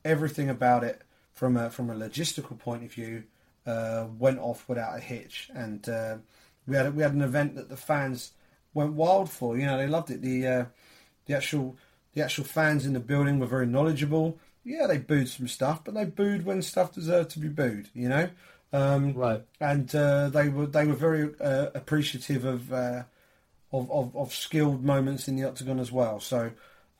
Everything about it, from a logistical point of view, went off without a hitch. And we had an event that the fans went wild for. You know, they loved it. The actual fans in the building were very knowledgeable. Yeah, they booed some stuff, but they booed when stuff deserved to be booed. You know, right? And they were very appreciative of. Of skilled moments in the octagon as well. So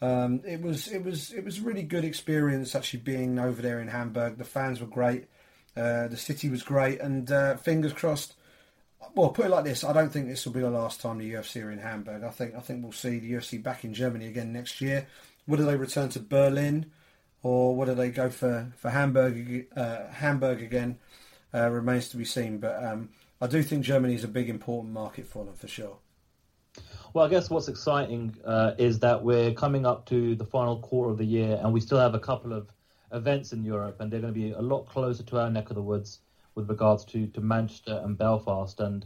it was a really good experience actually being over there in Hamburg. The fans were great, the city was great, and fingers crossed. Well, put it like this: I don't think this will be the last time the UFC are in Hamburg. I think we'll see the UFC back in Germany again next year. Whether they return to Berlin or whether they go for Hamburg again remains to be seen. But I do think Germany is a big important market for them for sure. Well, I guess what's exciting is that we're coming up to the final quarter of the year, and we still have a couple of events in Europe, and they're going to be a lot closer to our neck of the woods with regards to Manchester and Belfast. And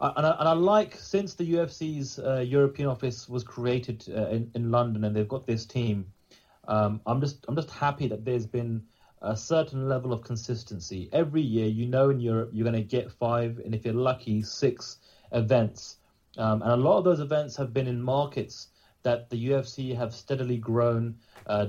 I like, since the UFC's European office was created in London, and they've got this team, I'm just happy that there's been a certain level of consistency every year. You know, in Europe you're going to get 5, and if you're lucky, 6 events. And a lot of those events have been in markets that the UFC have steadily grown.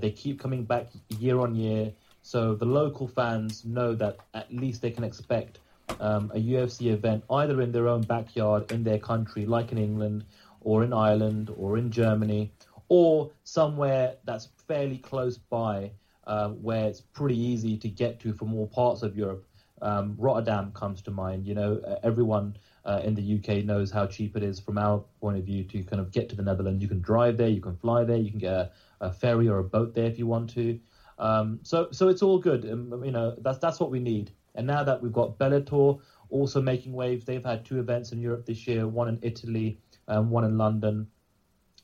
They keep coming back year on year. So the local fans know that at least they can expect a UFC event either in their own backyard, in their country, like in England or in Ireland or in Germany, or somewhere that's fairly close by where it's pretty easy to get to from all parts of Europe. Rotterdam comes to mind. You know, everyone... in the UK knows how cheap it is from our point of view to kind of get to the Netherlands. You can drive there, you can fly there, you can get a ferry or a boat there if you want to. So it's all good. You know, that's what we need. And now that we've got Bellator also making waves, they've had 2 events in Europe this year, one in Italy and one in London.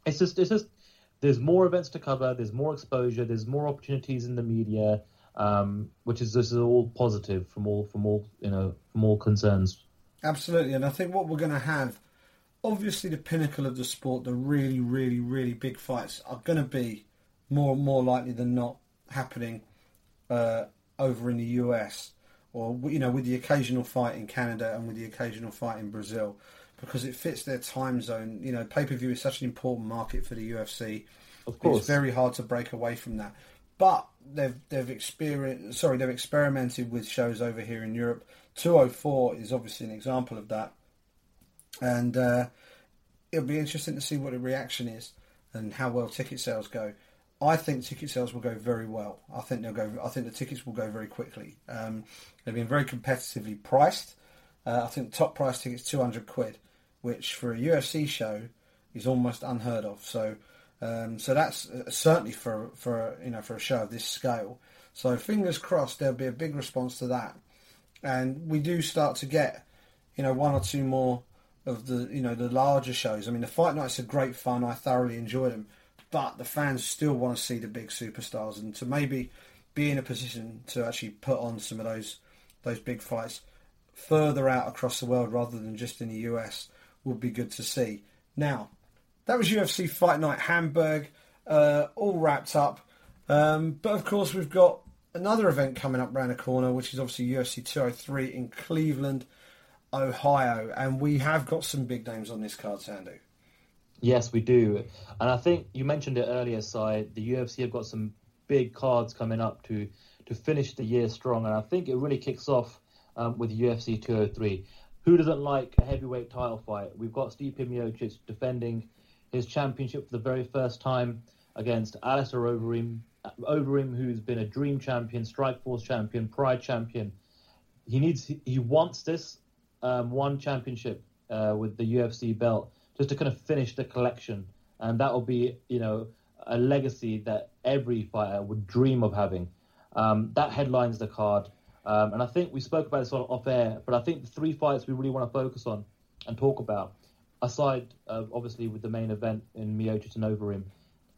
It's just there's more events to cover, there's more exposure, there's more opportunities in the media, which is all positive from all concerns. Absolutely, and I think what we're going to have, obviously the pinnacle of the sport, the really, really, really big fights are going to be more and more likely than not happening over in the US or, you know, with the occasional fight in Canada and with the occasional fight in Brazil, because it fits their time zone. You know, pay-per-view is such an important market for the UFC. Of course. It's very hard to break away from that. But they've experimented with shows over here in Europe. 204 is obviously an example of that. And it'll be interesting to see what the reaction is and how well ticket sales go. I think ticket sales will go very well. I think the tickets will go very quickly. They've been very competitively priced. I think the top price ticket's £200, which for a UFC show is almost unheard of. So that's certainly for a show of this scale. So fingers crossed there'll be a big response to that, and we do start to get, you know, one or two more of the, you know, the larger shows. I mean, the fight nights are great fun. I thoroughly enjoy them. But the fans still want to see the big superstars, and to maybe be in a position to actually put on some of those big fights further out across the world rather than just in the US would be good to see. Now, that was UFC Fight Night Hamburg, all wrapped up. But of course, we've got another event coming up round the corner, which is obviously UFC 203 in Cleveland, Ohio. And we have got some big names on this card, Sandhu. Yes, we do. And I think you mentioned it earlier, Si, the UFC have got some big cards coming up to finish the year strong. And I think it really kicks off with UFC 203. Who doesn't like a heavyweight title fight? We've got Stipe Miocic defending his championship for the very first time against Alistair Overeem. Overeem, who's been a Dream champion, Strikeforce champion, Pride champion. He wants this one championship with the UFC belt, just to kind of finish the collection. And that will be, you know, a legacy that every fighter would dream of having. That headlines the card. And I think we spoke about this on off air, but I think the three fights we really want to focus on and talk about, aside, obviously, with the main event in Miocic and Overeem,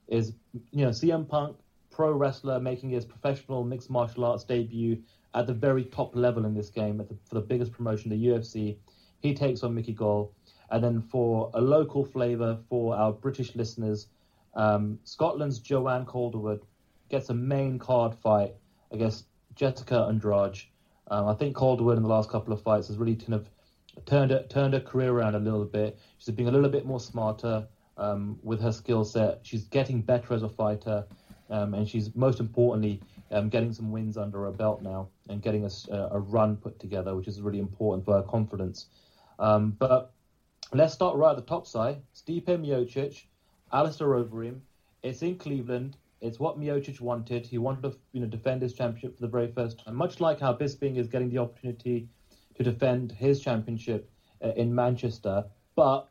is, you know, CM Punk, pro wrestler, making his professional mixed martial arts debut at the very top level in this game, for the biggest promotion, the UFC. He takes on Mickey Gall. And then for a local flavour for our British listeners, Scotland's Joanne Calderwood gets a main card fight against Jessica Andrade. I think Calderwood in the last couple of fights has really kind of turned her career around a little bit. She's being a little bit more smarter with her skill set. She's getting better as a fighter, and she's most importantly getting some wins under her belt now and getting a run put together, which is really important for her confidence. But let's start right at the top side. Stipe Miocic, Alistair Overeem. It's in Cleveland. It's what Miocic wanted. He wanted to, you know, defend his championship for the very first time, much like how Bisping is getting the opportunity to defend his championship in Manchester. But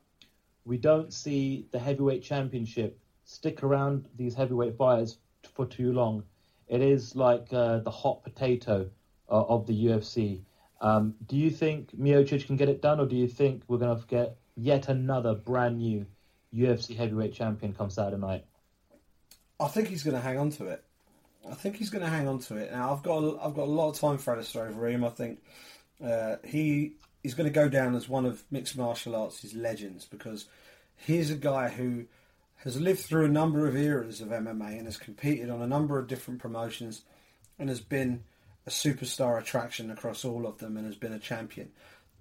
we don't see the heavyweight championship stick around these heavyweight fighters for too long. It is like the hot potato of the UFC. Do you think Miocic can get it done, or do you think we're going to get yet another brand new UFC heavyweight champion come Saturday night? I think he's going to hang on to it. Now, I've got a lot of time for Alistair Overeem. I think he is going to go down as one of mixed martial arts' legends, because he's a guy who has lived through a number of eras of MMA and has competed on a number of different promotions and has been a superstar attraction across all of them and has been a champion.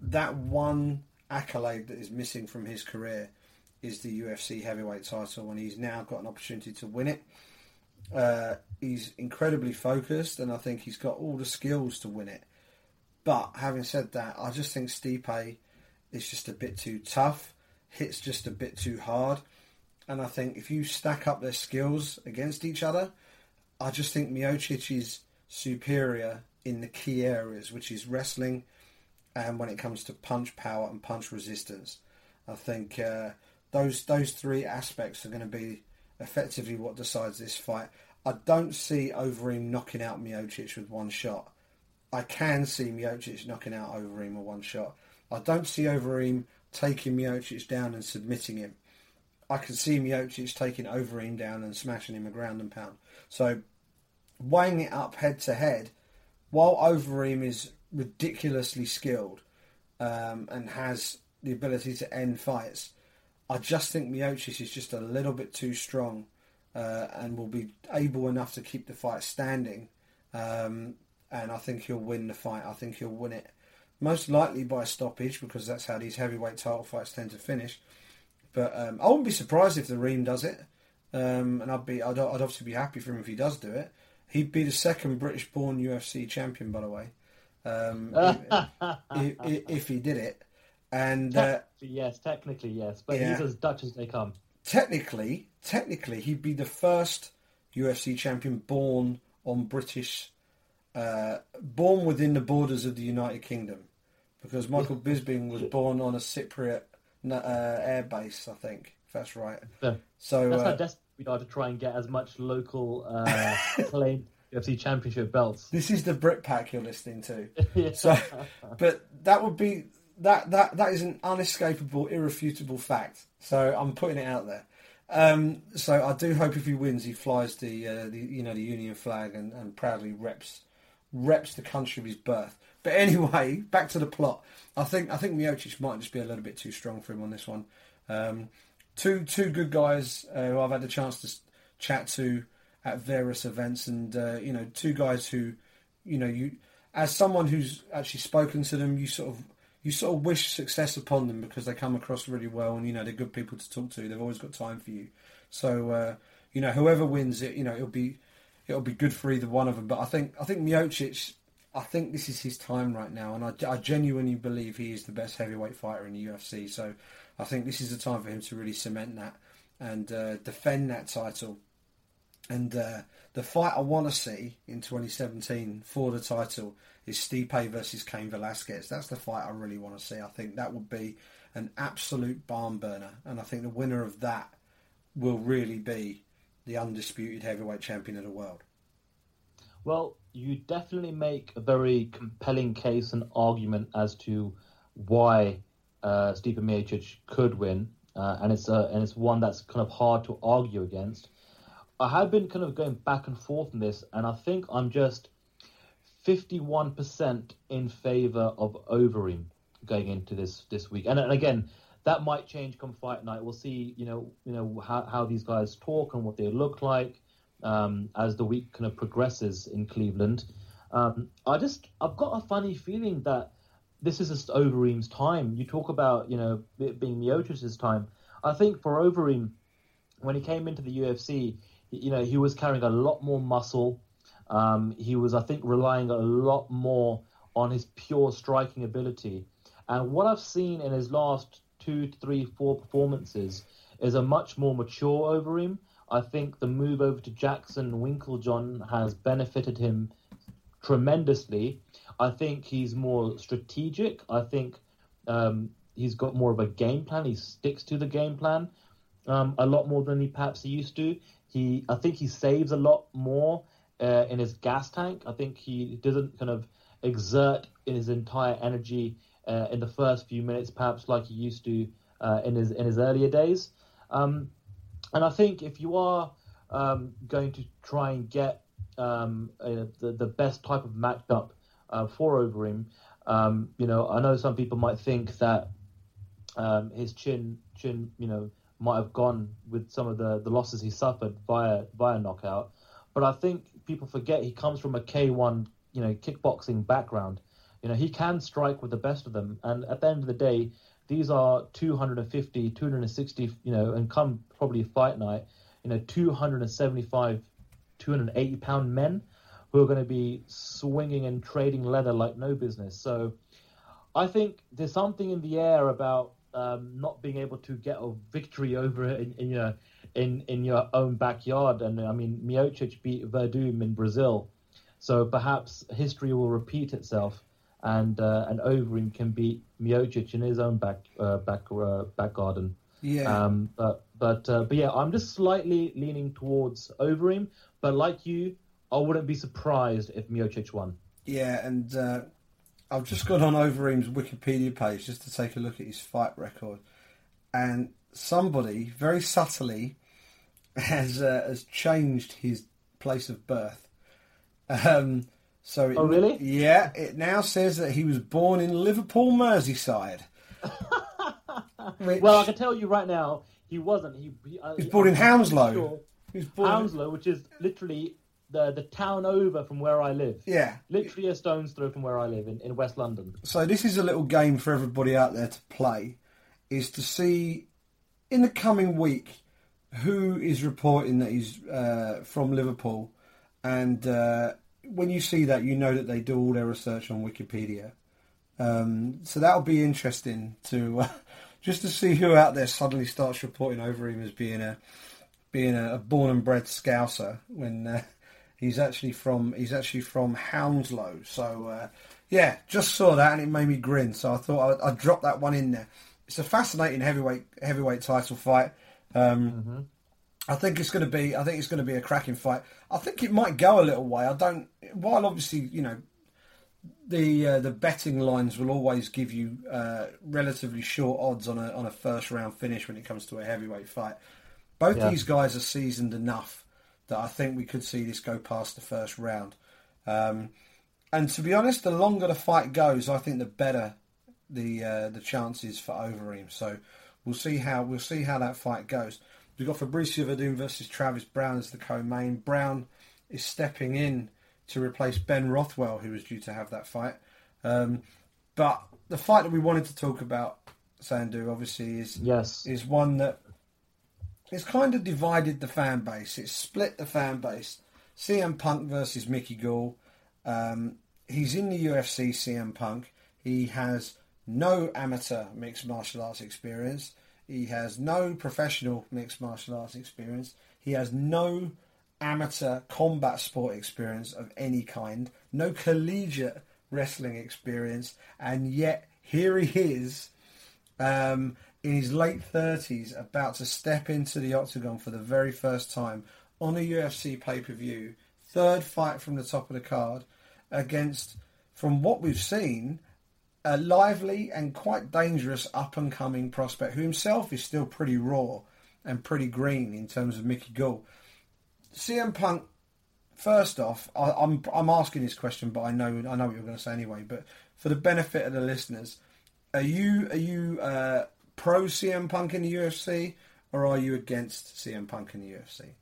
That one accolade that is missing from his career is the UFC heavyweight title, and he's now got an opportunity to win it. He's incredibly focused, and I think he's got all the skills to win it. But having said that, I just think Stipe is just a bit too tough, hits just a bit too hard, and I think if you stack up their skills against each other, I just think Miocic is superior in the key areas, which is wrestling, and when it comes to punch power and punch resistance. I think those three aspects are going to be effectively what decides this fight. I don't see Overeem knocking out Miocic with one shot. I can see Miocic knocking out Overeem with one shot. I don't see Overeem taking Miocic down and submitting him. I can see Miocic taking Overeem down and smashing him a ground and pound. So weighing it up head to head, while Overeem is ridiculously skilled and has the ability to end fights, I just think Miocic is just a little bit too strong and will be able enough to keep the fight standing and I think he'll win the fight. I think he'll win it most likely by stoppage, because that's how these heavyweight title fights tend to finish. But I wouldn't be surprised if the Ream does it, and I'd obviously be happy for him if he does do it. He'd be the second British-born UFC champion, by the way, if he did it. And yes, technically yes, but yeah, he's as Dutch as they come. Technically, he'd be the first UFC champion born on British, born within the borders of the United Kingdom, because Michael Bisping was born on a Cypriot airbase, I think, if that's right. Yeah. So that's how desperate we are to try and get as much local claim UFC championship belts. This is the Brit Pack you're listening to. Yeah. So, but that would be that is an unescapable, irrefutable fact. So I'm putting it out there. So I do hope if he wins, he flies the Union flag and proudly reps the country of his birth. But anyway, back to the plot. I think Miocic might just be a little bit too strong for him on this one. Two good guys who I've had the chance to chat to at various events, and two guys who, you as someone who's actually spoken to them, you sort of wish success upon them because they come across really well, and they're good people to talk to. They've always got time for you. So whoever wins it, it'll be good for either one of them. But I think Miocic, I think this is his time right now, and I genuinely believe he is the best heavyweight fighter in the UFC. So I think this is the time for him to really cement that and defend that title. And the fight I want to see in 2017 for the title is Stipe versus Cain Velasquez. That's the fight I really want to see. I think that would be an absolute barn burner. And I think the winner of that will really be the undisputed heavyweight champion of the world. Well, you definitely make a very compelling case and argument as to why Stipe Miocic could win. And it's one that's kind of hard to argue against. I have been kind of going back and forth on this, and I think I'm just 51% in favour of Overeem going into this week. And again, that might change come fight night. We'll see, how these guys talk and what they look like as the week kind of progresses in Cleveland. I've got a funny feeling that this is just Overeem's time. You talk about, it being Miocic's time. I think for Overeem, when he came into the UFC, he was carrying a lot more muscle. He was, I think, relying a lot more on his pure striking ability. And what I've seen in his last 2, 3, 4 performances is a much more mature Overeem. I think the move over to Jackson Winklejohn has benefited him tremendously. I think he's more strategic. I think he's got more of a game plan. He sticks to the game plan a lot more than he used to. I think he saves a lot more in his gas tank. I think he doesn't kind of exert in his entire energy in the first few minutes, perhaps like he used to in his earlier days. And I think if you are going to try and get the best type of matchup for Overeem, I know some people might think that his chin, might have gone with some of the losses he suffered via knockout. But I think people forget he comes from a K1, kickboxing background. He can strike with the best of them. And at the end of the day, these are 250, 260, and come probably fight night, 275, 280-pound men who are going to be swinging and trading leather like no business. So I think there's something in the air about not being able to get a victory over it in your own backyard. And I mean, Miocic beat Verdum in Brazil, so perhaps history will repeat itself, and Overeem can beat Miocic in his own back garden. Yeah. But yeah, I'm just slightly leaning towards Overeem, but like you, I wouldn't be surprised if Miocic won. Yeah, and I've just gone on Overeem's Wikipedia page just to take a look at his fight record, and somebody very subtly has changed his place of birth. Oh, really? Yeah, it now says that he was born in Liverpool, Merseyside. Which, well, I can tell you right now, he wasn't. He was born in Hounslow. He was born Hounslow, which is literally the town over from where I live. Yeah. Literally a stone's throw from where I live in West London. So this is a little game for everybody out there to play, is to see in the coming week who is reporting that he's from Liverpool. And when you see that, you know that they do all their research on Wikipedia. So that'll be interesting to just to see who out there suddenly starts reporting over him as being a born and bred Scouser when he's actually from Hounslow. So yeah, just saw that and it made me grin. So I thought I'd drop that one in there. It's a fascinating heavyweight title fight. Mm-hmm. I think it's going to be a cracking fight. I think it might go a little way. While obviously, you know, the betting lines will always give you relatively short odds on a first round finish when it comes to a heavyweight fight. Both these guys are seasoned enough that I think we could see this go past the first round. And to be honest, the longer the fight goes, I think the better the chances for Overeem. So we'll see how that fight goes. We've got Fabricio Verdun versus Travis Brown as the co-main. Brown is stepping in to replace Ben Rothwell, who was due to have that fight. But the fight that we wanted to talk about, Sandhu, obviously, is one that it's kind of divided the fan base. It's split the fan base. CM Punk versus Mickey Gall. He's in the UFC, CM Punk. He has no amateur mixed martial arts experience. He has no professional mixed martial arts experience. He has no amateur combat sport experience of any kind. No collegiate wrestling experience. And yet, here he is, in his late 30s, about to step into the octagon for the very first time on a UFC pay-per-view, third fight from the top of the card, against, from what we've seen, a lively and quite dangerous up-and-coming prospect who himself is still pretty raw and pretty green in terms of Mickey Gall. CM Punk, first off, I'm asking this question, but I know what you're going to say anyway, but for the benefit of the listeners, are you pro CM Punk in the UFC, or are you against CM Punk in the UFC?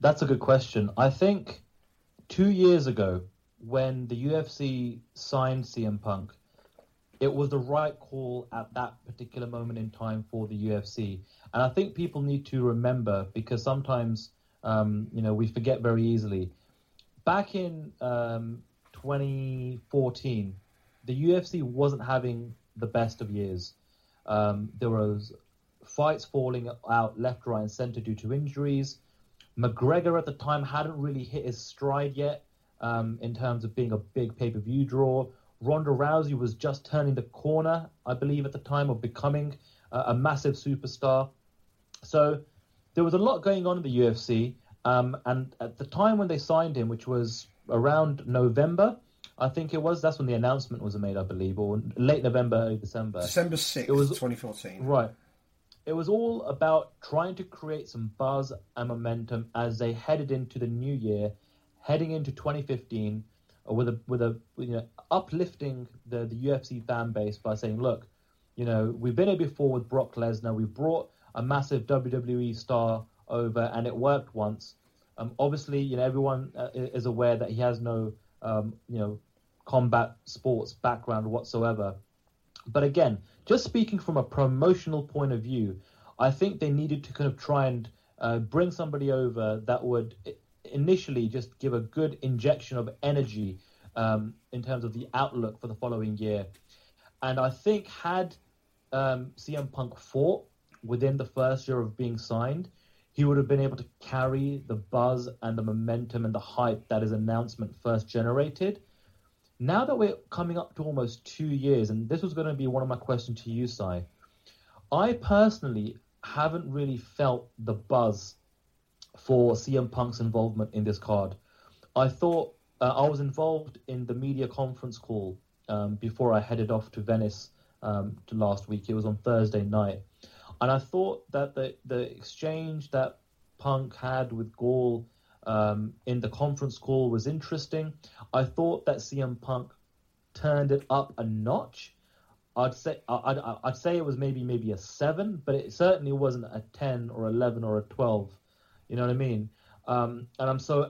That's a good question. I think 2 years ago, when the UFC signed CM Punk, it was the right call at that particular moment in time for the UFC. And I think people need to remember, because sometimes we forget very easily. Back in 2014, the UFC wasn't having the best of years. There was fights falling out left, right, and centre due to injuries. McGregor at the time hadn't really hit his stride yet in terms of being a big pay-per-view draw. Ronda Rousey was just turning the corner, I believe, at the time, of becoming a massive superstar. So there was a lot going on in the UFC. And at the time when they signed him, which was around November, I think it was. That's when the announcement was made, I believe, or late November, early December. December 6th, 2014. Right. It was all about trying to create some buzz and momentum as they headed into the new year, heading into 2015, with uplifting the UFC fan base by saying, look, you know, we've been here before with Brock Lesnar. We've brought a massive WWE star over, and it worked once. Obviously, you know, everyone is aware that he has no combat sports background whatsoever. But again, just speaking from a promotional point of view, I think they needed to kind of try and bring somebody over that would initially just give a good injection of energy in terms of the outlook for the following year. And I think had CM Punk fought within the first year of being signed, he would have been able to carry the buzz and the momentum and the hype that his announcement first generated. Now that we're coming up to almost 2 years, and this was going to be one of my questions to you, Sai, I personally haven't really felt the buzz for CM Punk's involvement in this card. I thought I was involved in the media conference call before I headed off to Venice to last week. It was on Thursday night. And I thought that the exchange that Punk had with Gall in the conference call was interesting. I thought that CM Punk turned it up a notch. I'd say it was maybe a 7, but it certainly wasn't a 10 or 11 or a 12. You know what I mean? And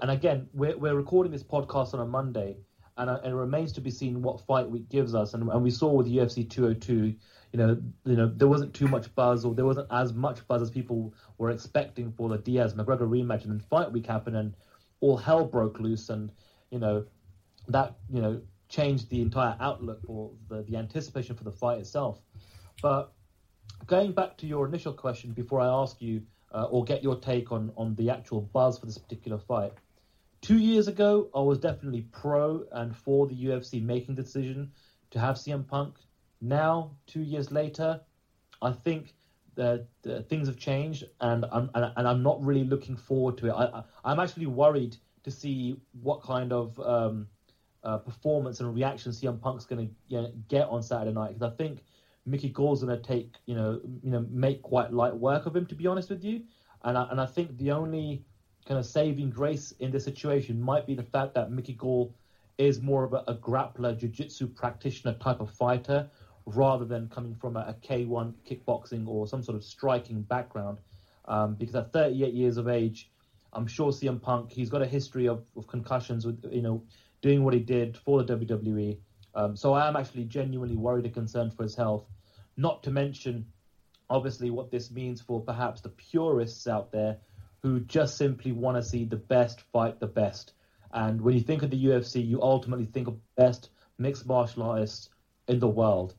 again, we're recording this podcast on a Monday, and it remains to be seen what fight week gives us. And we saw with UFC 202, you know, there wasn't too much buzz, or there wasn't as much buzz as people were expecting for the Diaz-McGregor rematch. And then fight week happened, and all hell broke loose, and that changed the entire outlook or the anticipation for the fight itself. But going back to your initial question, before I ask you or get your take on the actual buzz for this particular fight, 2 years ago, I was definitely pro and for the UFC making the decision to have CM Punk. Now, 2 years later, I think that things have changed, and I'm not really looking forward to it. I'm actually worried to see what kind of performance and reaction CM Punk's going to get on Saturday night, because I think Mickey Gall's going to take make quite light work of him, to be honest with you. And I think the only kind of saving grace in this situation might be the fact that Mickey Gall is more of a grappler, jiu-jitsu practitioner type of fighter, rather than coming from a K1 kickboxing or some sort of striking background. Because at 38 years of age, I'm sure CM Punk, he's got a history of concussions with doing what he did for the WWE. So I am actually genuinely worried and concerned for his health, not to mention, obviously, what this means for perhaps the purists out there who just simply want to see the best fight the best. And when you think of the UFC, you ultimately think of the best mixed martial artists in the world.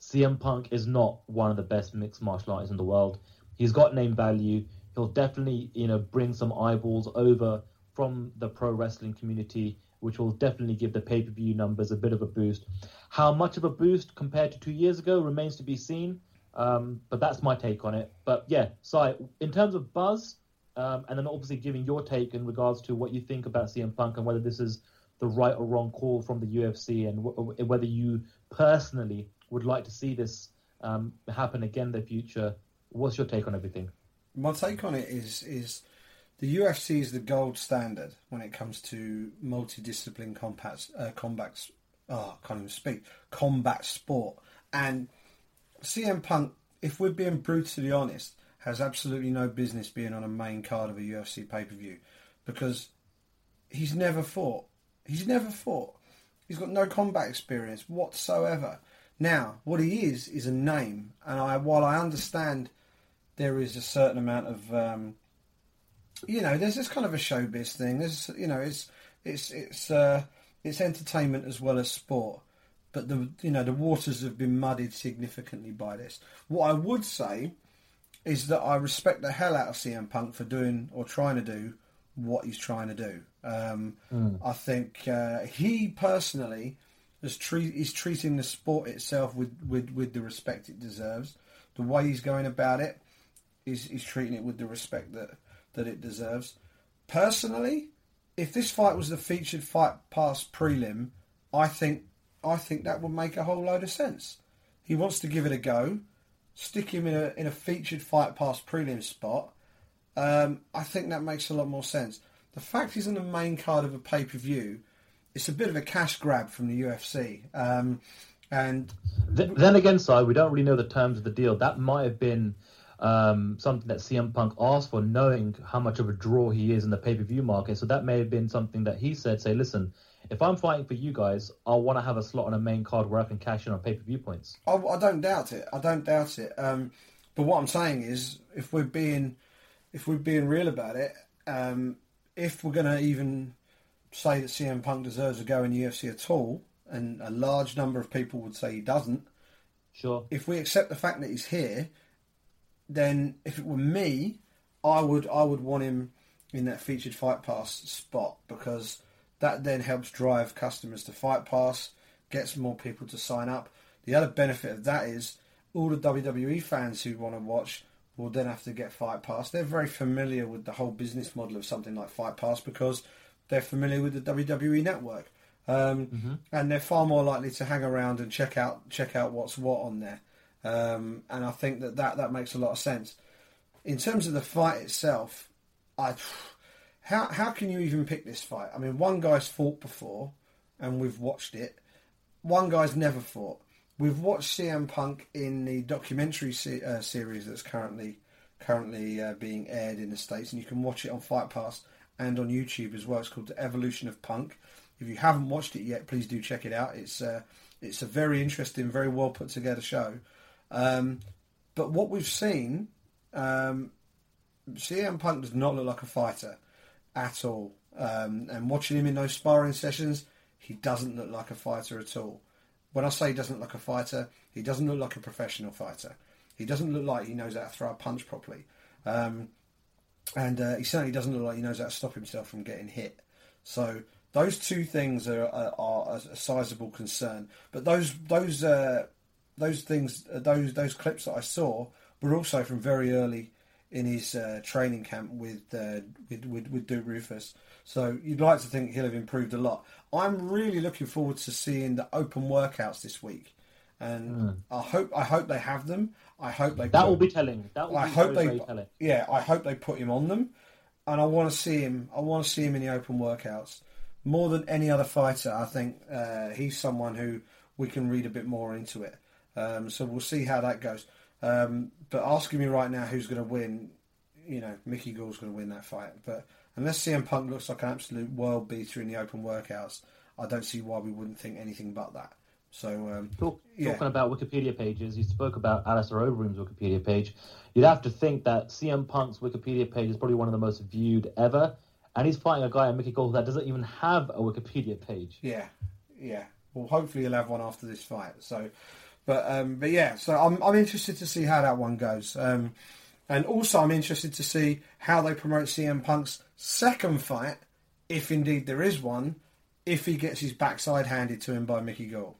CM Punk is not one of the best mixed martial artists in the world. He's got name value. He'll definitely, bring some eyeballs over from the pro wrestling community, which will definitely give the pay-per-view numbers a bit of a boost. How much of a boost compared to 2 years ago remains to be seen, but that's my take on it. But yeah, Si, in terms of buzz, and then obviously giving your take in regards to what you think about CM Punk and whether this is the right or wrong call from the UFC, and whether you personally would like to see this happen again in the future, what's your take on everything? My take on it is the UFC is the gold standard when it comes to multi-discipline combat sport. And CM Punk, if we're being brutally honest, has absolutely no business being on a main card of a UFC pay-per-view, because he's never fought. He's got no combat experience whatsoever. Now, what he is a name. And while I understand there is a certain amount of... there's this kind of a showbiz thing. There's, it's entertainment as well as sport, but the waters have been muddied significantly by this. What I would say is that I respect the hell out of CM Punk for doing or trying to do what he's trying to do. I think he personally is treating the sport itself with the respect it deserves. The way he's going about it is treating it with the respect that it deserves. Personally, if this fight was the featured fight past prelim, I think that would make a whole load of sense. He wants to give it a go, stick him in a featured fight past prelim spot. I think that makes a lot more sense. The fact he's on the main card of a pay-per-view, it's a bit of a cash grab from the UFC. And then again, Si, we don't really know the terms of the deal. That might have been something that CM Punk asked for, knowing how much of a draw he is in the pay-per-view market. So that may have been something that he said, say, listen, if I'm fighting for you guys, I want to have a slot on a main card where I can cash in on pay-per-view points. I don't doubt it. But what I'm saying is, if we're being real about it, if we're going to even say that CM Punk deserves a go in the UFC at all, and a large number of people would say he doesn't, sure. If we accept the fact that he's here, then if it were me, I would want him in that featured fight pass spot, because that then helps drive customers to fight pass, gets more people to sign up. The other benefit of that is all the WWE fans who want to watch will then have to get fight pass. They're very familiar with the whole business model of something like fight pass because they're familiar with the WWE network, and they're far more likely to hang around and check out what's what on there. And I think that makes a lot of sense. In terms of the fight itself, how can you even pick this fight? I mean, one guy's fought before, and we've watched it. One guy's never fought. We've watched CM Punk in the documentary series that's currently being aired in the States, and you can watch it on Fight Pass. and on YouTube as well. It's called The Evolution of Punk. If you haven't watched it yet, please do check it out. It's a very interesting, very well put together show. But what we've seen, CM Punk does not look like a fighter at all. And watching him in those sparring sessions, he doesn't look like a fighter at all. When I say he doesn't look like a fighter, he doesn't look like a professional fighter. He doesn't look like he knows how to throw a punch properly. And he certainly doesn't look like he knows how to stop himself from getting hit. So those two things are a sizable concern. But those clips that I saw were also from very early in his training camp with Duke Rufus. So you'd like to think he'll have improved a lot. I'm really looking forward to seeing the open workouts this week, and I hope they have them. I hope they will be telling. That will be telling. Yeah, I hope they put him on them, and I want to see him. I want to see him in the open workouts more than any other fighter. I think he's someone who we can read a bit more into it. So we'll see how that goes. But asking me right now who's going to win, you know, Mickey Gall's going to win that fight. But unless CM Punk looks like an absolute world beater in the open workouts, I don't see why we wouldn't think anything but that. So Talking about Wikipedia pages, you spoke about Alistair Overeem's Wikipedia page. You'd have to think that CM Punk's Wikipedia page is probably one of the most viewed ever, and he's fighting a guy in Mickey Gall that doesn't even have a Wikipedia page. Yeah. Well, hopefully he'll have one after this fight. So. But yeah, so I'm interested to see how that one goes, and also I'm interested to see how they promote CM Punk's second fight, if indeed there is one, if he gets his backside handed to him by Mickey Gall.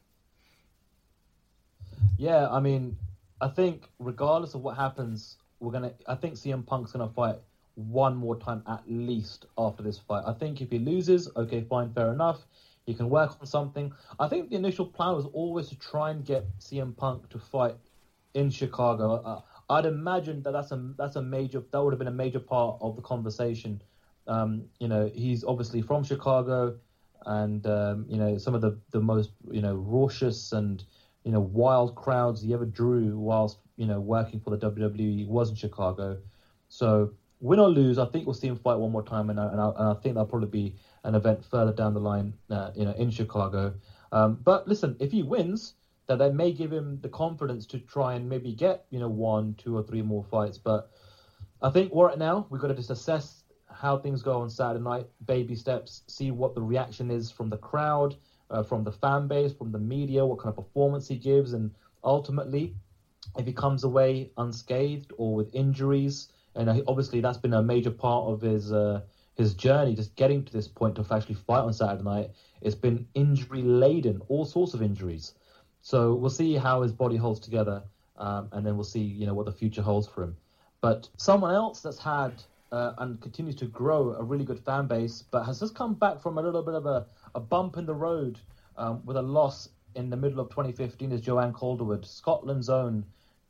Yeah, I mean, I think regardless of what happens, I think CM Punk's gonna fight one more time at least after this fight. I think if he loses, okay, fine, fair enough. You can work on something. I think the initial plan was always to try and get CM Punk to fight in Chicago. I'd imagine that would have been a major part of the conversation. You know, he's obviously from Chicago, and you know, some of the most, you know, raucous and, you know, wild crowds he ever drew whilst, you know, working for the WWE was in Chicago. So win or lose, I think we'll see him fight one more time, and I think that'll probably be an event further down the line, you know, in Chicago. But listen, if he wins, that may give him the confidence to try and maybe get, you know, 1, 2, or 3 more fights. But I think right now we've got to just assess how things go on Saturday night, baby steps, see what the reaction is from the crowd, from the fan base, from the media, what kind of performance he gives, and ultimately, if he comes away unscathed or with injuries, and obviously that's been a major part of his journey, just getting to this point to actually fight on Saturday night. It's been injury-laden, all sorts of injuries. So we'll see how his body holds together, and then we'll see, you know, what the future holds for him. But someone else that's had and continues to grow a really good fan base, but has just come back from a little bit of a bump in the road with a loss in the middle of 2015 is Joanne Calderwood, Scotland's own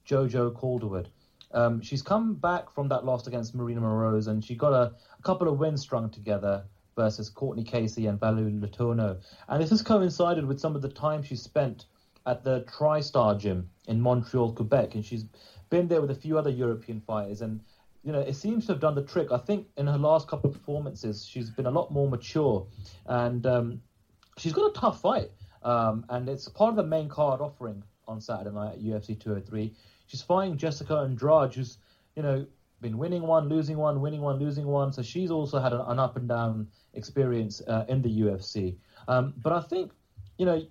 Jojo Calderwood. She's come back from that loss against Marina Moroz, and she got a couple of wins strung together versus Courtney Casey and Valu Letourneau. And this has coincided with some of the time she spent at the TriStar gym in Montreal, Quebec. And she's been there with a few other European fighters. And, you know, it seems to have done the trick. I think in her last couple of performances, she's been a lot more mature. And she's got a tough fight. And it's part of the main card offering on Saturday night at UFC 203. She's fighting Jessica Andrade, who's, you know, been winning one, losing one, winning one, losing one. So she's also had an up and down experience in the UFC. But I think, you know,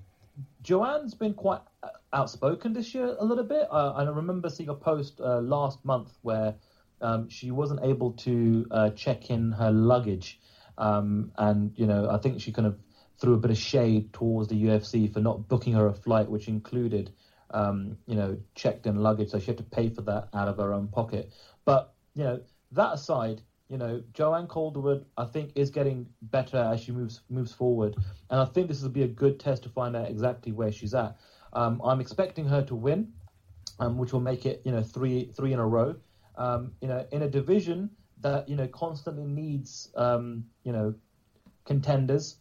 Joanne's been quite outspoken this year a little bit. I remember seeing a post last month where she wasn't able to check in her luggage. And, you know, I think she kind of threw a bit of shade towards the UFC for not booking her a flight, which included you know, checked-in luggage, so she had to pay for that out of her own pocket. But, you know, that aside, you know, Joanne Calderwood, I think, is getting better as she moves forward. And I think this will be a good test to find out exactly where she's at. I'm expecting her to win, which will make it, you know, three in a row. You know, in a division that, you know, constantly needs, you know, contenders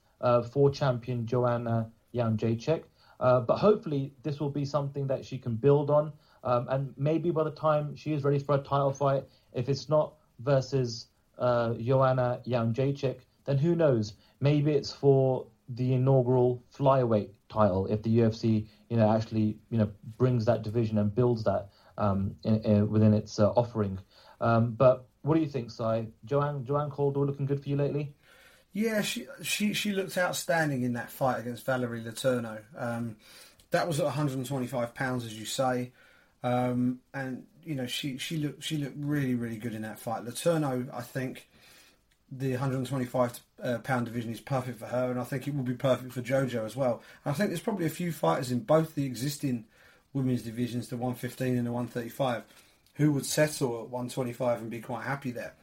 for champion Joanna Jędrzejczyk. But hopefully this will be something that she can build on, and maybe by the time she is ready for a title fight, if it's not versus Joanna Jędrzejczyk, then who knows? Maybe it's for the inaugural flyweight title if the UFC, actually, brings that division and builds that within its offering. But what do you think, Si? Joanne Calderwood looking good for you lately? Yeah, she looked outstanding in that fight against Valerie Letourneau. That was at 125 pounds, as you say, and she looked really, really good in that fight. Letourneau, I think the 125 pound division is perfect for her, and I think it will be perfect for JoJo as well. And I think there's probably a few fighters in both the existing women's divisions, the 115 and the 135, who would settle at 125 and be quite happy there.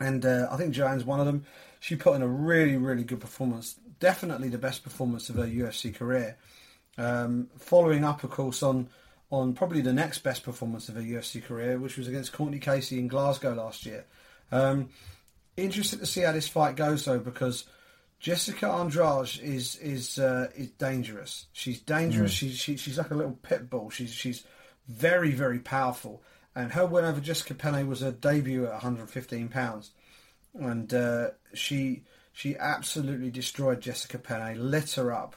And I think Joanne's one of them. She put in a really, really good performance, definitely the best performance of her UFC career. Following up, of course, on probably the next best performance of her UFC career, which was against Courtney Casey in Glasgow last year. Interested to see how this fight goes, though, because Jessica Andrade is dangerous. She's dangerous. Mm. She's like a little pit bull. She's very, very powerful. And her win over Jessica Penne was her debut at 115 pounds, and she absolutely destroyed Jessica Penne, lit her up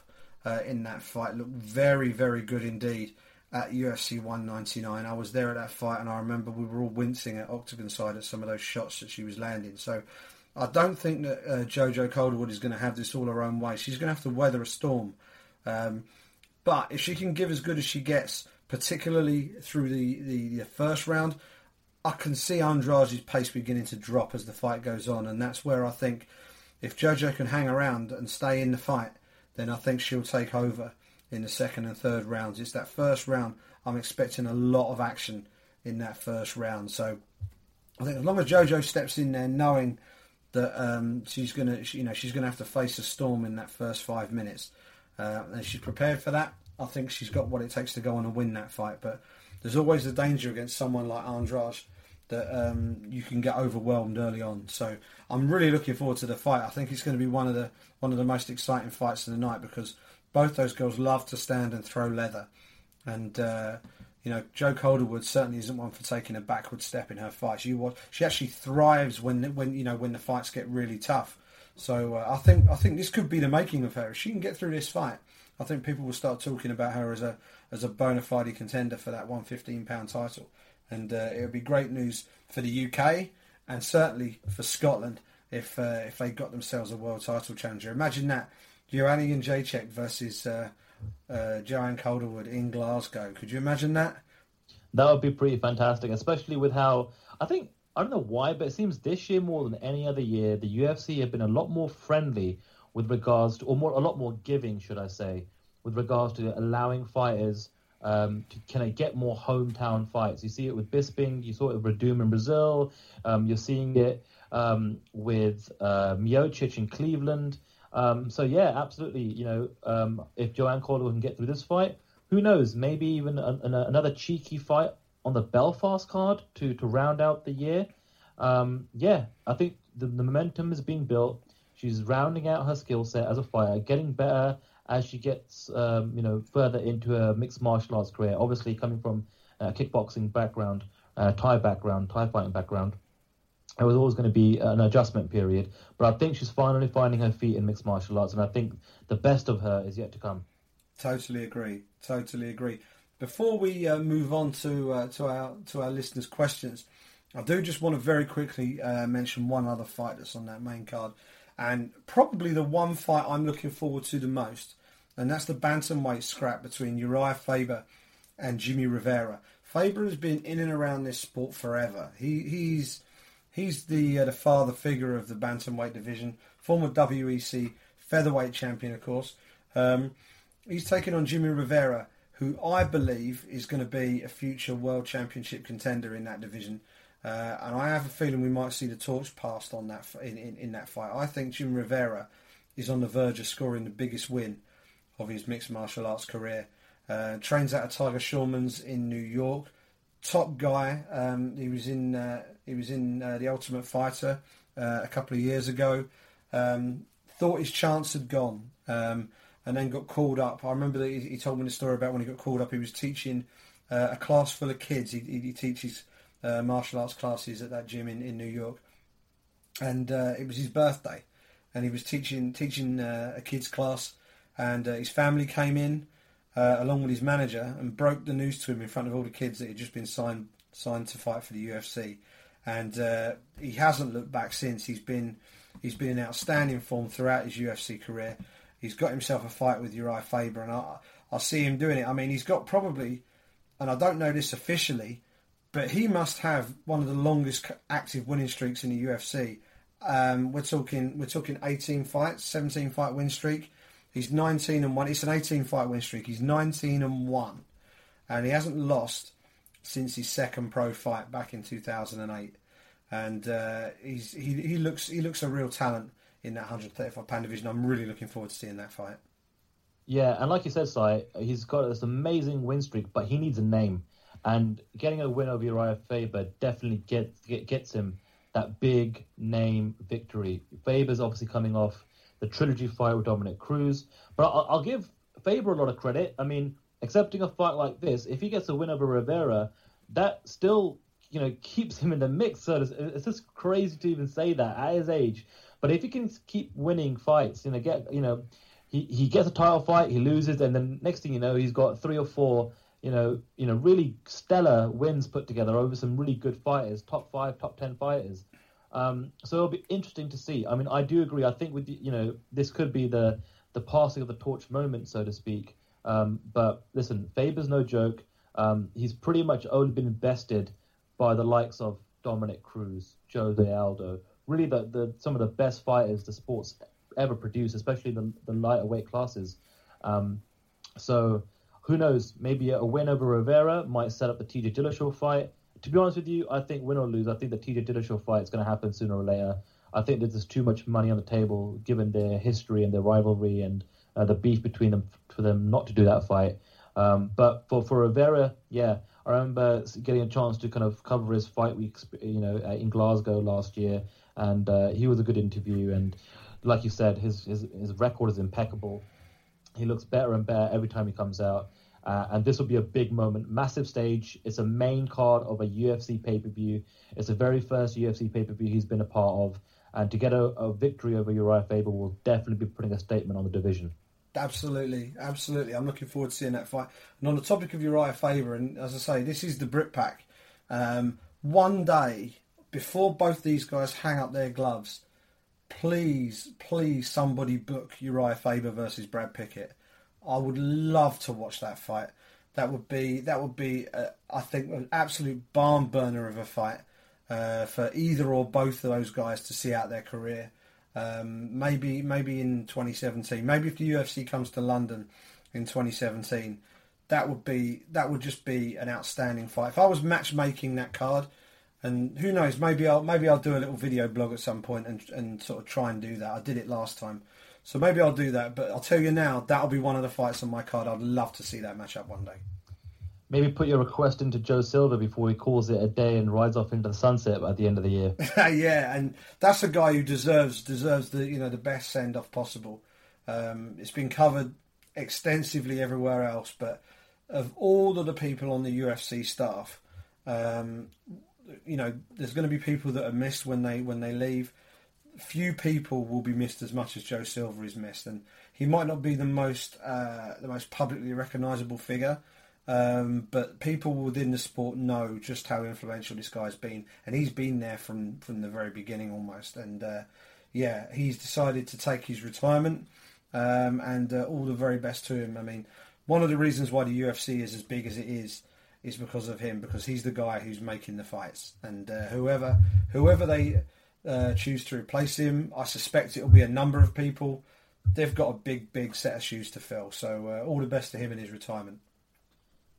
in that fight. Looked very, very good indeed at UFC 199. I was there at that fight, and I remember we were all wincing at Octagon side at some of those shots that she was landing. So I don't think that JoJo Calderwood is going to have this all her own way. She's going to have to weather a storm, but if she can give as good as she gets, particularly through the first round, I can see Andrade's pace beginning to drop as the fight goes on. And that's where I think if JoJo can hang around and stay in the fight, then I think she'll take over in the second and third rounds. It's that first round. I'm expecting a lot of action in that first round. So I think as long as JoJo steps in there knowing that she's gonna have to face a storm in that first 5 minutes, and she's prepared for that, I think she's got what it takes to go on and win that fight. But there's always the danger against someone like Andrade that you can get overwhelmed early on. So I'm really looking forward to the fight. I think it's going to be one of the most exciting fights of the night, because both those girls love to stand and throw leather. And Jo Calderwood certainly isn't one for taking a backward step in her fights. She actually thrives when the fights get really tough. So I think this could be the making of her. If she can get through this fight, I think people will start talking about her as a bona fide contender for that 115 pound title, and it would be great news for the UK and certainly for Scotland if they got themselves a world title challenger. Imagine that, Joanna Jędrzejczyk versus Joanne Calderwood in Glasgow. Could you imagine that? That would be pretty fantastic, especially with how I don't know why, but it seems this year more than any other year the UFC have been a lot more friendly with regards to, a lot more giving, should I say, with regards to allowing fighters to get more hometown fights. You see it with Bisping, you saw it with Doom in Brazil, you're seeing it with Miocic in Cleveland. So yeah, absolutely. If Joanne Calderwood can get through this fight, who knows? Maybe even another cheeky fight on the Belfast card to round out the year. I think the momentum is being built. She's rounding out her skill set as a fighter, getting better as she gets, further into her mixed martial arts career. Obviously, coming from a kickboxing background, Thai fighting background, it was always going to be an adjustment period. But I think she's finally finding her feet in mixed martial arts, and I think the best of her is yet to come. Totally agree. Before we move on to our listeners' questions, I do just want to very quickly mention one other fight that's on that main card. And probably the one fight I'm looking forward to the most, and that's the bantamweight scrap between Uriah Faber and Jimmy Rivera. Faber has been in and around this sport forever. He's the father figure of the bantamweight division, former WEC featherweight champion, of course. He's taken on Jimmy Rivera, who I believe is going to be a future world championship contender in that division. And I have a feeling we might see the torch passed on that in that fight. I think Jim Rivera is on the verge of scoring the biggest win of his mixed martial arts career. Trains out of Tiger Shulman's in New York. Top guy. He was in The Ultimate Fighter a couple of years ago. Thought his chance had gone, and then got called up. I remember that he told me the story about when he got called up. He was teaching a class full of kids. He teaches martial arts classes at that gym in New York, and it was his birthday, and he was teaching a kids class, and his family came in along with his manager and broke the news to him in front of all the kids that he'd just been signed to fight for the UFC, and he hasn't looked back since. He's been in outstanding form throughout his UFC career. He's got himself a fight with Uriah Faber, and I see him doing it. I mean, he's got probably, and I don't know this officially, but he must have one of the longest active winning streaks in the UFC. We're talking 18 fights, 17 fight win streak. He's 19-1. It's an 18 fight win streak. He's 19-1, and he hasn't lost since his second pro fight back in 2008. And he looks a real talent in that 135-pound division. I'm really looking forward to seeing that fight. Yeah, and like you said, Si, he's got this amazing win streak, but he needs a name. And getting a win over Uriah Faber definitely gets him that big name victory. Faber's obviously coming off the trilogy fight with Dominic Cruz, but I'll give Faber a lot of credit. I mean, accepting a fight like this, if he gets a win over Rivera, that still, you know, keeps him in the mix. So it's just crazy to even say that at his age. But if he can keep winning fights, you know, he gets a title fight, he loses, and then next thing you know, he's got 3 or 4, you know, really stellar wins put together over some really good fighters, top 5, top 10 fighters. So it'll be interesting to see. I mean, I do agree. I think with this could be the passing of the torch moment, so to speak. But listen, Faber's no joke. He's pretty much only been bested by the likes of Dominic Cruz, Jose Aldo, really some of the best fighters the sport's ever produced, especially the lighter weight classes. So who knows? Maybe a win over Rivera might set up the TJ Dillashaw fight. To be honest with you, I think win or lose, I think the TJ Dillashaw fight is going to happen sooner or later. I think there's just too much money on the table given their history and their rivalry and the beef between them for them not to do that fight. But for Rivera, yeah, I remember getting a chance to kind of cover his fight week, in Glasgow last year, and he was a good interview. And like you said, his record is impeccable. He looks better and better every time he comes out. And this will be a big moment, massive stage. It's a main card of a UFC pay-per-view. It's the very first UFC pay-per-view he's been a part of. And to get a victory over Uriah Faber will definitely be putting a statement on the division. Absolutely. I'm looking forward to seeing that fight. And on the topic of Uriah Faber, and as I say, this is the Brit Pack. One day, before both these guys hang up their gloves, please somebody book Uriah Faber versus Brad Pickett. I would love to watch that fight. That would be I think, an absolute barn burner of a fight for either or both of those guys to see out their career. Maybe in 2017, maybe if the UFC comes to London in 2017, that would just be an outstanding fight. If I was matchmaking that card, and who knows, maybe I'll do a little video blog at some point and sort of try and do that. I did it last time, so maybe I'll do that. But I'll tell you now, that'll be one of the fights on my card. I'd love to see that matchup one day. Maybe put your request into Joe Silver before he calls it a day and rides off into the sunset at the end of the year. Yeah, and that's a guy who deserves the best send off possible. It's been covered extensively everywhere else, but of all of the people on the UFC staff, there's going to be people that are missed when they leave. Few people will be missed as much as Joe Silver is missed, and he might not be the most publicly recognisable figure. But people within the sport know just how influential this guy's been, and he's been there from the very beginning almost. And he's decided to take his retirement, and all the very best to him. I mean, one of the reasons why the UFC is as big as it is because of him, because he's the guy who's making the fights. And whoever they choose to replace him, I suspect it'll be a number of people. They've got a big set of shoes to fill. So all the best to him in his retirement.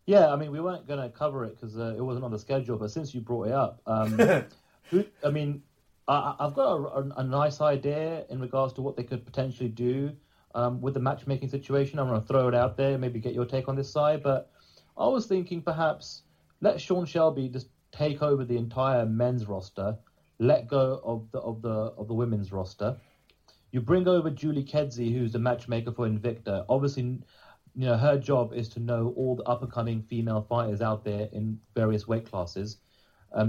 Yeah, I mean, we weren't going to cover it because it wasn't on the schedule, but since you brought it up, I mean, I've got a nice idea in regards to what they could potentially do with the matchmaking situation. I'm going to throw it out there, maybe get your take on this side, but I was thinking perhaps let Sean Shelby just take over the entire men's roster, let go of the women's roster. You bring over Julie Kedzie, who's the matchmaker for Invicta. Obviously, you know, her job is to know all the up-and-coming female fighters out there in various weight classes.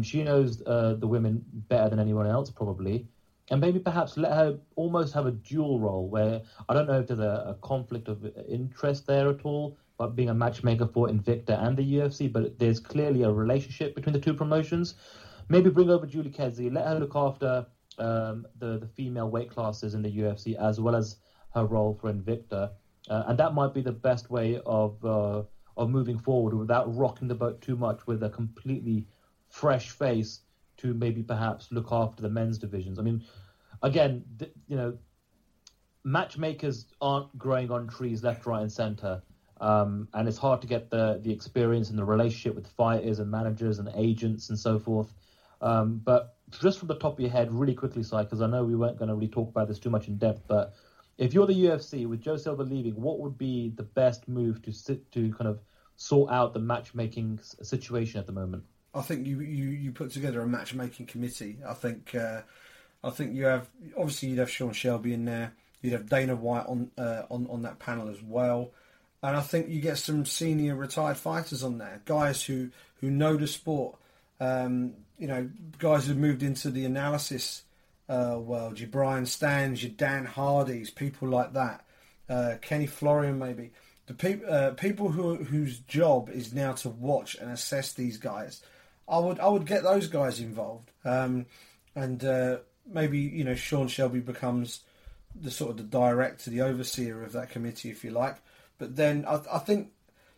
She knows the women better than anyone else, probably. And maybe perhaps let her almost have a dual role where, I don't know if there's a conflict of interest there at all, but being a matchmaker for Invicta and the UFC, but there's clearly a relationship between the two promotions. Maybe bring over Julie Kedzie, let her look after the female weight classes in the UFC as well as her role for Invicta. And that might be the best way of moving forward without rocking the boat too much with a completely fresh face to maybe perhaps look after the men's divisions. I mean, again, you know, matchmakers aren't growing on trees left, right, and centre. And it's hard to get the experience and the relationship with fighters and managers and agents and so forth. But just from the top of your head, really quickly, Si, because I know we weren't going to really talk about this too much in depth, but if you're the UFC, with Joe Silva leaving, what would be the best move to kind of sort out the matchmaking situation at the moment? I think you put together a matchmaking committee. I think you have, obviously you'd have Sean Shelby in there. You'd have Dana White on that panel as well. And I think you get some senior retired fighters on there, guys who know the sport. You know, guys who've moved into the analysis world. Your Brian Stans, your Dan Hardys, people like that. Kenny Florian, maybe. The people whose job is now to watch and assess these guys. I would get those guys involved, and maybe, you know, Sean Shelby becomes the sort of the director, the overseer of that committee, if you like. But then I think,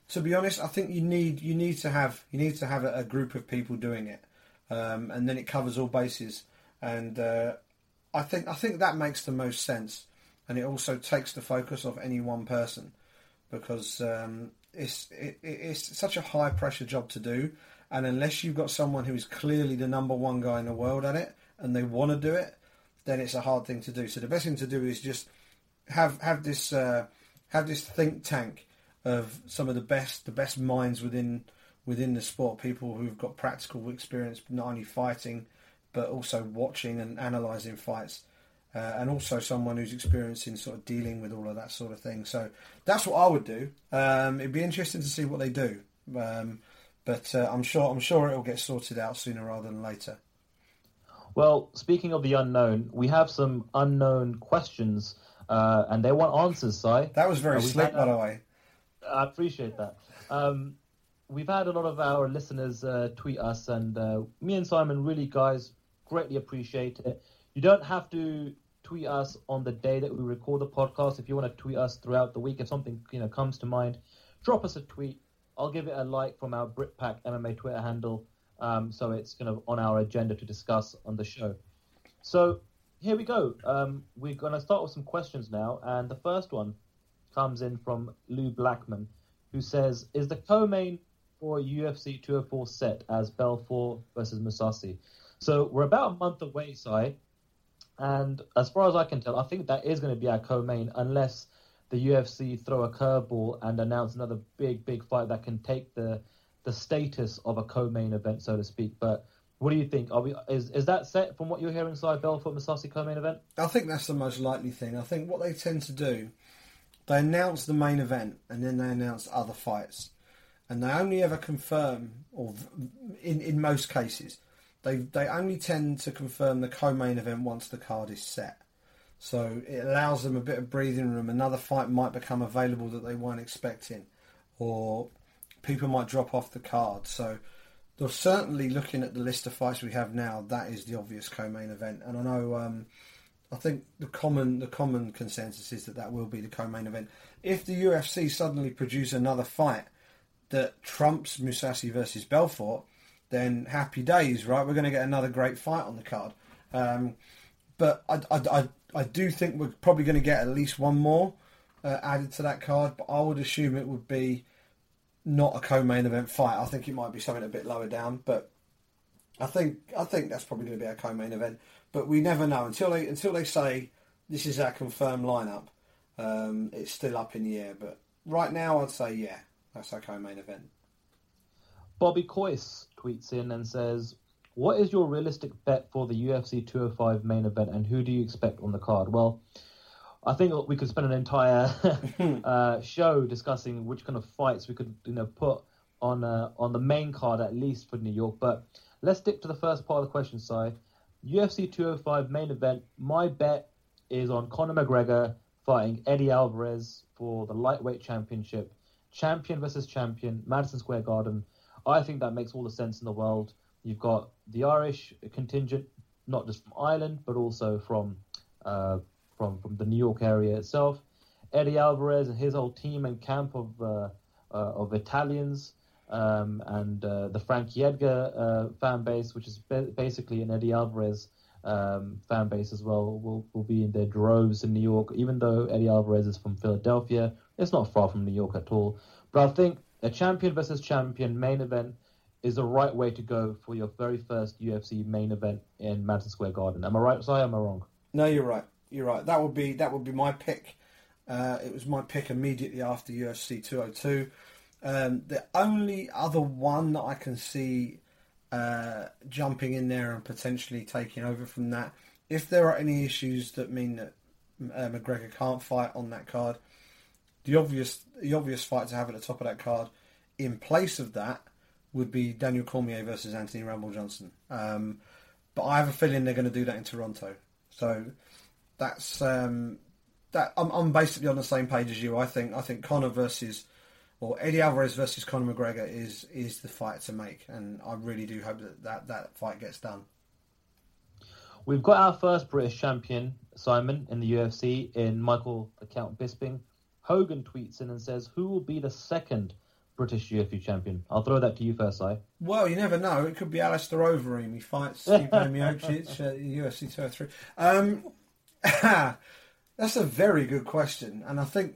to be honest, I think you need to have a group of people doing it, and then it covers all bases. And I think that makes the most sense, and it also takes the focus off any one person, because it's such a high pressure job to do, and unless you've got someone who is clearly the number one guy in the world at it and they want to do it, then it's a hard thing to do. So the best thing to do is just have this. Have this think tank of some of the best minds within the sport, people who've got practical experience, not only fighting, but also watching and analysing fights, and also someone who's experienced in sort of dealing with all of that sort of thing. So that's what I would do. It'd be interesting to see what they do, but I'm sure it'll get sorted out sooner rather than later. Well, speaking of the unknown, we have some unknown questions. And they want answers, Si. That was very slick, by the way. I appreciate that. We've had a lot of our listeners tweet us, and me and Simon really, guys, greatly appreciate it. You don't have to tweet us on the day that we record the podcast. If you want to tweet us throughout the week, if something, you know, comes to mind, drop us a tweet. I'll give it a like from our Brit Pack MMA Twitter handle, so it's kind of on our agenda to discuss on the show. So here we go. We're going to start with some questions now, and the first one comes in from Lou Blackman, who says, is the co-main for UFC 204 set as Belfort versus Musasi? So we're about a month away, Si, and as far as I can tell, I think that is going to be our co-main, unless the UFC throw a curveball and announce another big, big fight that can take the status of a co-main event, so to speak. But what do you think? Is that set from what you're hearing, Si, Belfort Musasi co-main event? I think that's the most likely thing. I think what they tend to do, they announce the main event and then they announce other fights. And they only ever confirm, or in most cases, they only tend to confirm the co-main event once the card is set. So it allows them a bit of breathing room. Another fight might become available that they weren't expecting, or people might drop off the card. So well, certainly looking at the list of fights we have now, that is the obvious co-main event. And I know, I think the common consensus is that will be the co-main event. If the UFC suddenly produce another fight that trumps Musasi versus Belfort, then happy days, right? We're going to get another great fight on the card. But I do think we're probably going to get at least one more added to that card, but I would assume it would be not a co-main event fight. I think it might be something a bit lower down, but I think that's probably going to be our co-main event. But we never know until they say this is our confirmed lineup. It's still up in the air, but right now I'd say yeah, that's our co-main event. Bobby Coyce tweets in and says, "What is your realistic bet for the UFC 205 main event, and who do you expect on the card?" Well, I think we could spend an entire show discussing which kind of fights we could, you know, put on the main card, at least for New York. But let's stick to the first part of the question, Si. UFC 205 main event. My bet is on Conor McGregor fighting Eddie Alvarez for the lightweight championship. Champion versus champion, Madison Square Garden. I think that makes all the sense in the world. You've got the Irish contingent, not just from Ireland, but also from the New York area itself. Eddie Alvarez and his whole team and camp of Italians and the Frankie Edgar fan base, which is basically an Eddie Alvarez fan base as well, will be in their droves in New York. Even though Eddie Alvarez is from Philadelphia, it's not far from New York at all. But I think a champion versus champion main event is the right way to go for your very first UFC main event in Madison Square Garden. Am I right, Si? Am I wrong? No, you're right. You're right. That would be my pick. It was my pick immediately after UFC 202. The only other one that I can see jumping in there and potentially taking over from that, if there are any issues that mean that McGregor can't fight on that card, the obvious fight to have at the top of that card in place of that would be Daniel Cormier versus Anthony Rumble Johnson. But I have a feeling they're going to do that in Toronto. So that's... I'm basically on the same page as you. I think Eddie Alvarez versus Conor McGregor is the fight to make, and I really do hope that fight gets done. We've got our first British champion, Simon, in the UFC in Michael the Count Bisping. Hogan tweets in and says, "Who will be the second British UFC champion?" I'll throw that to you first, Si. Well, you never know. It could be Alistair Overeem. He fights Stipe Miocic at UFC 203. That's a very good question, and I think,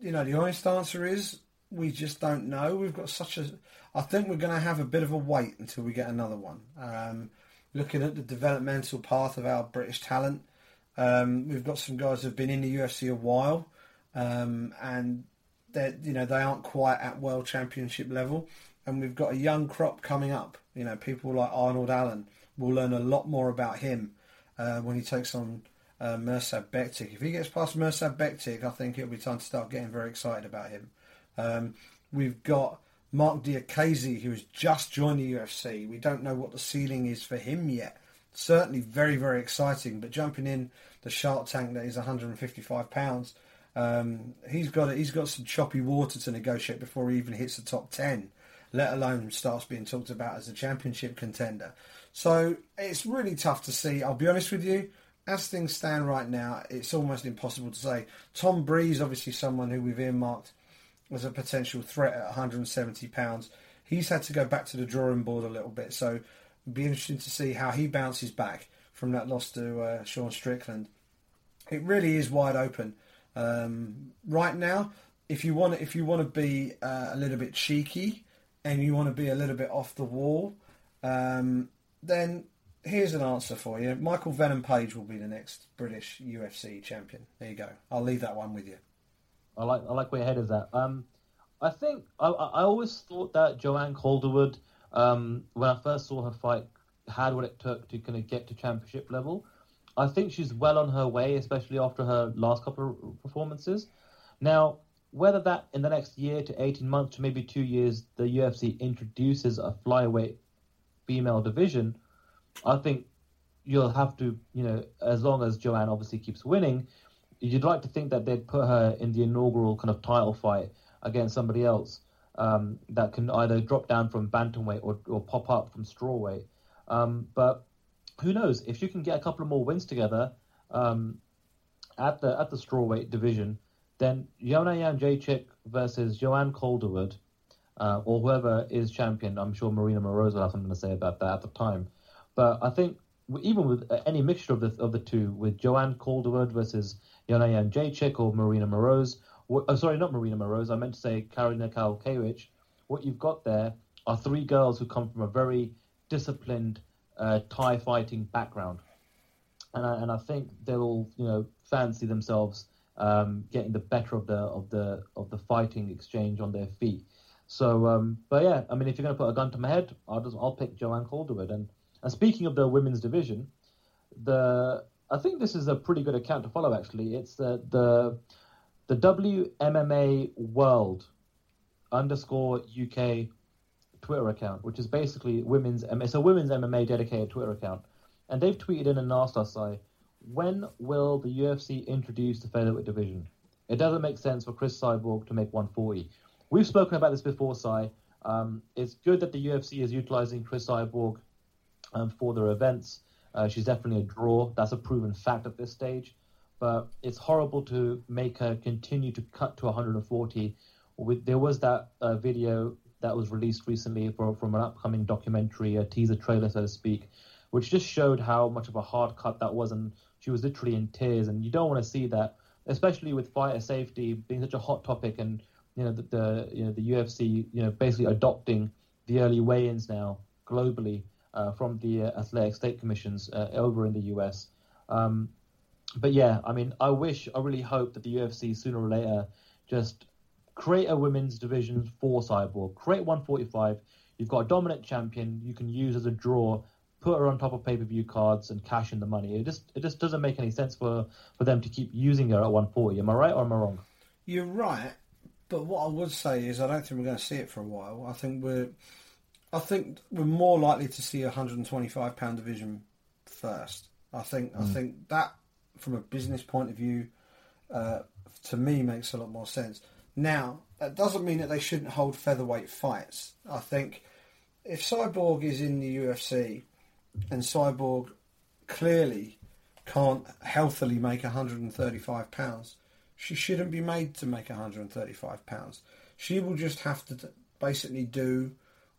the honest answer is we just don't know. We've got I think we're going to have a bit of a wait until we get another one. Looking at the developmental path of our British talent, we've got some guys who've been in the UFC a while, and they aren't quite at world championship level, and we've got a young crop coming up. People like Arnold Allen, we'll learn a lot more about him when he takes on Mirsad Bektik. If he gets past Mirsad Bektik, I think it'll be time to start getting very excited about him. We've got Mark Diakese, who has just joined the UFC. We don't know what the ceiling is for him yet. Certainly very, very exciting, but jumping in the Shark Tank that is 155 pounds, he's got some choppy water to negotiate before he even hits the top 10, let alone starts being talked about as a championship contender. So it's really tough to see. I'll be honest with you, as things stand right now, it's almost impossible to say. Tom Breeze, obviously someone who we've earmarked as a potential threat at 170 pounds. He's had to go back to the drawing board a little bit, so it'd be interesting to see how he bounces back from that loss to Sean Strickland. It really is wide open right now. If you want to be a little bit cheeky and you want to be a little bit off the wall, then here's an answer for you. Michael Venom Page will be the next British UFC champion. There you go. I'll leave that one with you. I like where your head is at. I think I always thought that Joanne Calderwood, when I first saw her fight, had what it took to kind of get to championship level. I think she's well on her way, especially after her last couple of performances. Now, whether that in the next year to 18 months to maybe 2 years, the UFC introduces a flyweight female division, I think you'll have to, as long as Joanne obviously keeps winning, you'd like to think that they'd put her in the inaugural kind of title fight against somebody else that can either drop down from bantamweight or pop up from strawweight. But who knows? If you can get a couple of more wins together at the strawweight division, then Joanna Jędrzejczyk versus Joanne Calderwood or whoever is champion, I'm sure Marina Moroz will have something to say about that at the time. But I think even with any mixture of the two, with Joanne Calderwood versus Joanna Jędrzejczyk or Marina Moroz, sorry, not Marina Moroz, I meant to say Karolina Kowalkiewicz, what you've got there are three girls who come from a very disciplined Thai fighting background. And I think they'll all, fancy themselves getting the better of the fighting exchange on their feet. So, but yeah, I mean, if you're going to put a gun to my head, I'll pick Joanne Calderwood. And speaking of the women's division, I think this is a pretty good account to follow, actually. It's the WMMA World _UK Twitter account, which is basically it's a women's MMA dedicated Twitter account. And they've tweeted in and asked us, when will the UFC introduce the featherweight division? It doesn't make sense for Chris Cyborg to make 140. We've spoken about this before, Cy. It's good that the UFC is utilizing Chris Cyborg for their events. She's definitely a draw. That's a proven fact at this stage. But it's horrible to make her continue to cut to 140. There was that video that was released recently from an upcoming documentary, a teaser trailer, so to speak, which just showed how much of a hard cut that was. And she was literally in tears. And you don't want to see that, especially with fighter safety being such a hot topic, and the UFC basically adopting the early weigh-ins now globally from the Athletic State Commissions over in the US. But yeah, I mean, I really hope that the UFC sooner or later just create a women's division for Cyborg, create 145. You've got a dominant champion you can use as a draw, put her on top of pay-per-view cards and cash in the money. It just doesn't make any sense for them to keep using her at 140. Am I right or am I wrong? You're right. But what I would say is I don't think we're going to see it for a while. I think we're more likely to see a 125 pound division first. I think that, from a business point of view, to me makes a lot more sense. Now, that doesn't mean that they shouldn't hold featherweight fights. I think if Cyborg is in the UFC and Cyborg clearly can't healthily make 135 pounds, she shouldn't be made to make 135 pounds. She will just have to basically do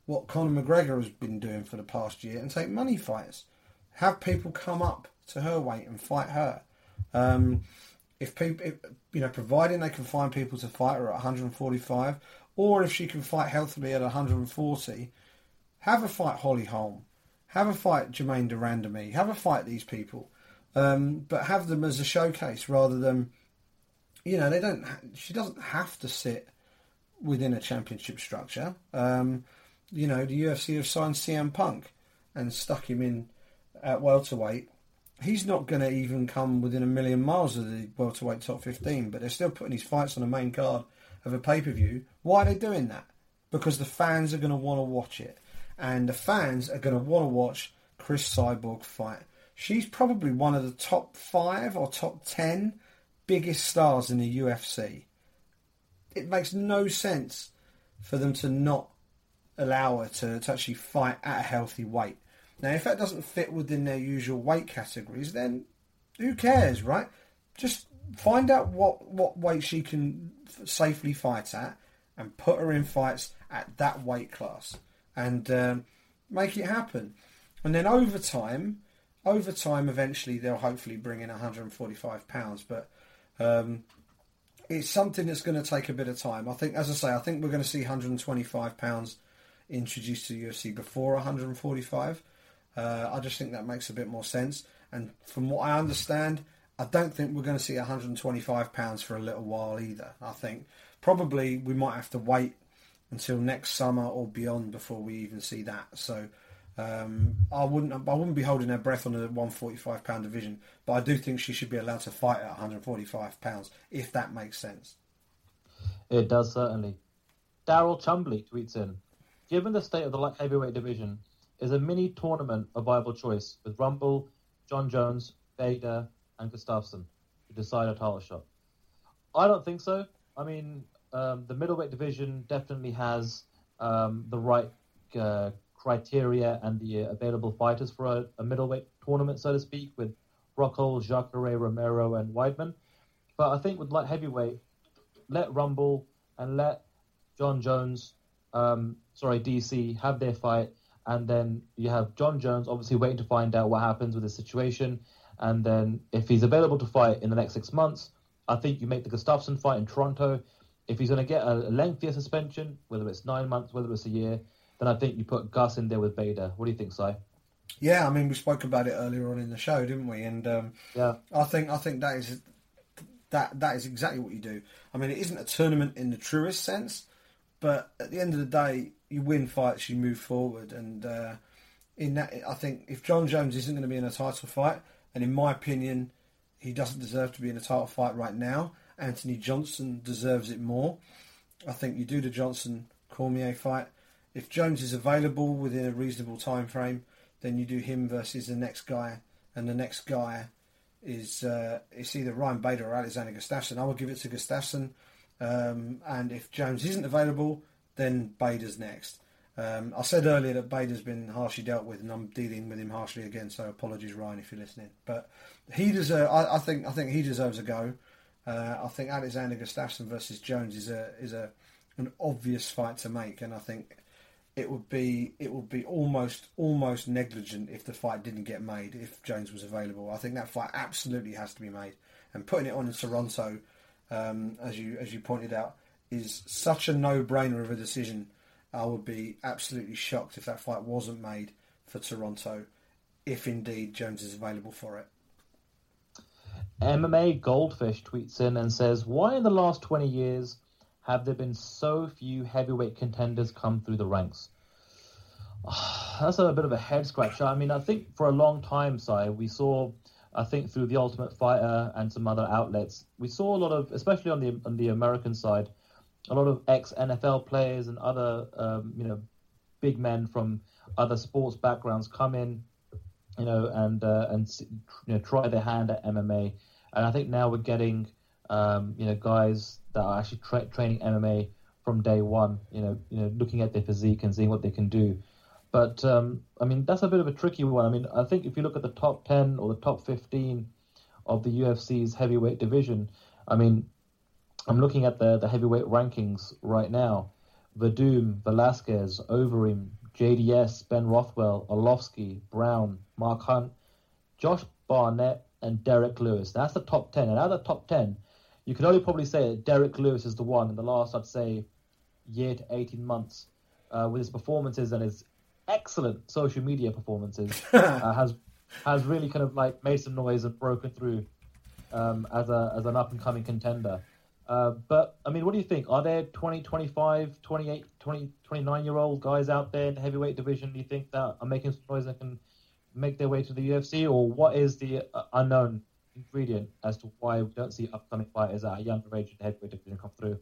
what Conor McGregor has been doing for the past year and take money fights. Have people come up to her weight and fight her. If people, providing they can find people to fight her at 145, or if she can fight healthily at 140, have a fight Holly Holm, have a fight Jermaine Durandamy, have a fight these people, but have them as a showcase rather than. She doesn't have to sit within a championship structure. The UFC have signed CM Punk and stuck him in at welterweight. He's not going to even come within a million miles of the welterweight top 15, but they're still putting his fights on the main card of a pay-per-view. Why are they doing that? Because the fans are going to want to watch it, and the fans are going to want to watch Chris Cyborg fight. She's probably one of the top 5 or top 10 biggest stars in the UFC. It makes no sense for them to not allow her to actually fight at a healthy weight. Now, if that doesn't fit within their usual weight categories, then who cares, right? Just find out what weight she can safely fight at and put her in fights at that weight class and make it happen. And then over time, eventually, they'll hopefully bring in 145 pounds, but it's something that's going to take a bit of time. I think we're going to see 125 pounds introduced to the UFC before 145. I just think that makes a bit more sense. And from what I understand, I don't think we're going to see 125 pounds for a little while either. I think probably we might have to wait until next summer or beyond before we even see that. So I wouldn't be holding her breath on a 145 pound division, but I do think she should be allowed to fight at 145 pounds, if that makes sense. It does certainly. Daryl Chumbly tweets in, given the state of the light heavyweight division, is a mini tournament a viable choice with Rumble, John Jones, Bader and Gustafsson to decide a title shot? I don't think so. I mean, the middleweight division definitely has the right criteria and the available fighters for a middleweight tournament, so to speak, with Rockhold, Jacare, Romero, and Weidman. But I think with light heavyweight, let Rumble and let John Jones, DC, have their fight, and then you have John Jones obviously waiting to find out what happens with his situation, and then if he's available to fight in the next 6 months, I think you make the Gustafsson fight in Toronto. If he's going to get a lengthier suspension, whether it's 9 months, whether it's a year, then I think you put Gus in there with Bader. What do you think, Si? Yeah, I mean, we spoke about it earlier on in the show, didn't we? And yeah, I think that is exactly what you do. I mean, it isn't a tournament in the truest sense, but at the end of the day, you win fights, you move forward, and in that, I think if John Jones isn't going to be in a title fight, and in my opinion, he doesn't deserve to be in a title fight right now. Anthony Johnson deserves it more. I think you do the Johnson Cormier fight. If Jones is available within a reasonable time frame, then you do him versus the next guy, and the next guy is it's either Ryan Bader or Alexander Gustafsson. I would give it to Gustafsson, and if Jones isn't available, then Bader's next. I said earlier that Bader's been harshly dealt with, and I'm dealing with him harshly again. So apologies, Ryan, if you're listening. But he deserves. I think he deserves a go. I think Alexander Gustafsson versus Jones is an obvious fight to make, and I think it would be almost negligent if the fight didn't get made if Jones was available. I think that fight absolutely has to be made, and putting it on in Toronto, as you pointed out, is such a no-brainer of a decision. I would be absolutely shocked if that fight wasn't made for Toronto, if indeed Jones is available for it. MMA Goldfish tweets in and says, why in the last 20 years have there been so few heavyweight contenders come through the ranks? Oh, that's a bit of a head-scratcher. I mean, I think for a long time, Si, we saw, I think through The Ultimate Fighter and some other outlets, we saw a lot of, especially on the American side, a lot of ex-NFL players and other, big men from other sports backgrounds come in, and try their hand at MMA. And I think now we're getting, guys that are actually training MMA from day one. Looking at their physique and seeing what they can do. But that's a bit of a tricky one. I mean, I think if you look at the top 10 or the top 15 of the UFC's heavyweight division, I mean, I'm looking at the heavyweight rankings right now. Verdum, Velasquez, Overeem, JDS, Ben Rothwell, Arlovski, Brown, Mark Hunt, Josh Barnett, and Derek Lewis. That's the top 10. And out of the top 10, you can only probably say that Derek Lewis is the one in the last, I'd say, year to 18 months, with his performances and his excellent social media performances, has really kind of like made some noise and broken through as an up-and-coming contender. But, I mean, what do you think? Are there 20, 25, 28, 20, 29-year-old guys out there in the heavyweight division, do you think, that are making some noise that can make their way to the UFC? Or what is the unknown ingredient as to why we don't see upcoming fighters at a younger age in the heavyweight division come through?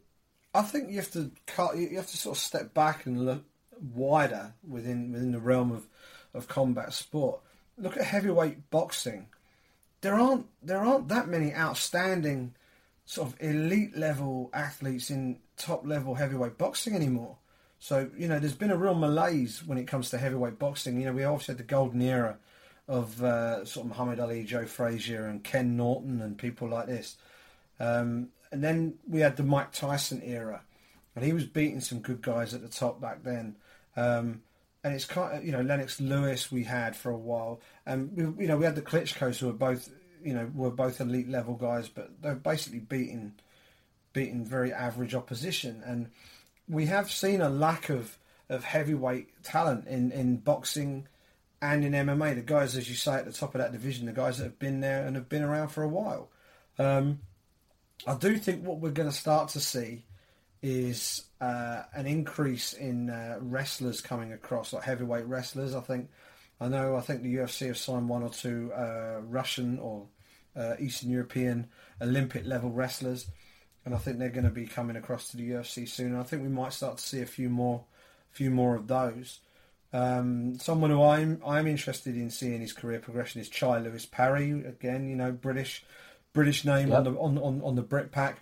I think you have to sort of step back and look wider within the realm of combat sport. Look at heavyweight boxing. There aren't that many outstanding sort of elite level athletes in top level heavyweight boxing anymore. So, there's been a real malaise when it comes to heavyweight boxing. We obviously had the golden era of sort of Muhammad Ali, Joe Frazier and Ken Norton and people like this. And then we had the Mike Tyson era, and he was beating some good guys at the top back then. And it's kind of, Lennox Lewis we had for a while. And, we had the Klitschko's who were both... were both elite level guys, but they're basically beating very average opposition. And we have seen a lack of heavyweight talent in boxing and in MMA. The guys, as you say, at the top of that division, the guys that have been there and have been around for a while. I do think what we're going to start to see is an increase in wrestlers coming across, like heavyweight wrestlers. I think the UFC have signed one or two Russian or Eastern European Olympic-level wrestlers, and I think they're going to be coming across to the UFC soon. I think we might start to see a few more of those. Someone who I'm interested in seeing his career progression is Chai Lewis Parry. Again, British name, yep. on the Brit Pack,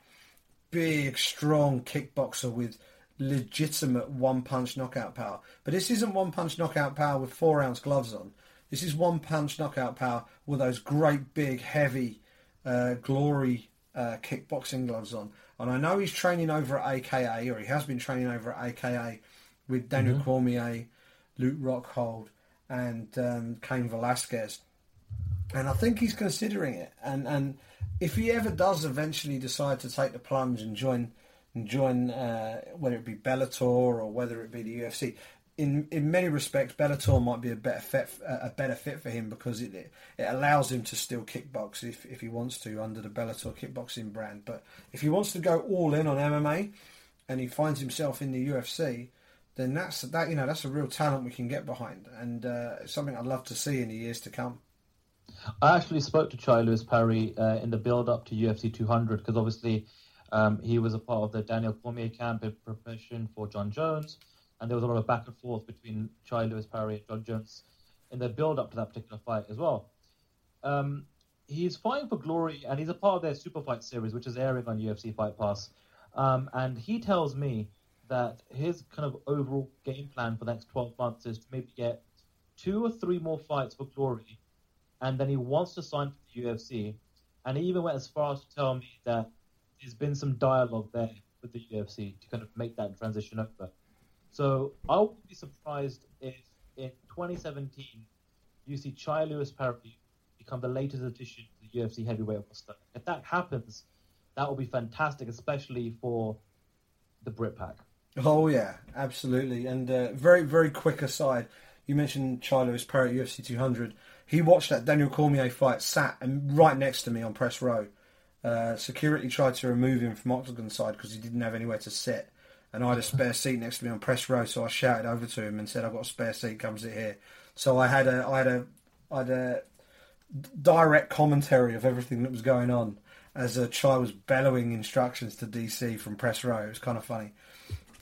big strong kickboxer with legitimate one-punch knockout power. But this isn't one-punch knockout power with 4-ounce gloves on. This is one-punch knockout power with those great, big, heavy, glory kickboxing gloves on. And I know he's training over at AKA, or he has been training over at AKA with Daniel Cormier, Luke Rockhold, and Cain Velasquez. And I think he's considering it. And if he ever does eventually decide to take the plunge and join whether it be Bellator or whether it be the UFC, in many respects Bellator might be a better fit for him, because it allows him to still kickbox if he wants to under the Bellator kickboxing brand. But if he wants to go all in on MMA and he finds himself in the UFC, then that's a real talent we can get behind, and it's something I'd love to see in the years to come. I actually spoke to Chai Lewis Parry in the build up to UFC 200, because obviously he was a part of the Daniel Cormier camp in preparation for John Jones, and there was a lot of back and forth between Chai Lewis Parry and John Jones in the build-up to that particular fight as well. He's fighting for Glory, and he's a part of their Super Fight series, which is airing on UFC Fight Pass. And he tells me that his kind of overall game plan for the next 12 months is to maybe get 2 or 3 more fights for Glory, and then he wants to sign for the UFC. And he even went as far as to tell me that there's been some dialogue there with the UFC to kind of make that transition over. So I would be surprised if in 2017 you see Chai Lewis-Parry become the latest addition to the UFC heavyweight roster. If that happens, that will be fantastic, especially for the Brit Pack. Oh yeah, absolutely. And very, very quick aside, you mentioned Chai Lewis-Parry at UFC 200. He watched that Daniel Cormier fight, sat and right next to me on press row. Security tried to remove him from Octagon side because he didn't have anywhere to sit. And I had a spare seat next to me on press row, so I shouted over to him and said, "I've got a spare seat, come sit here." So I had a direct commentary of everything that was going on as Chai was bellowing instructions to DC from press row. It was kind of funny,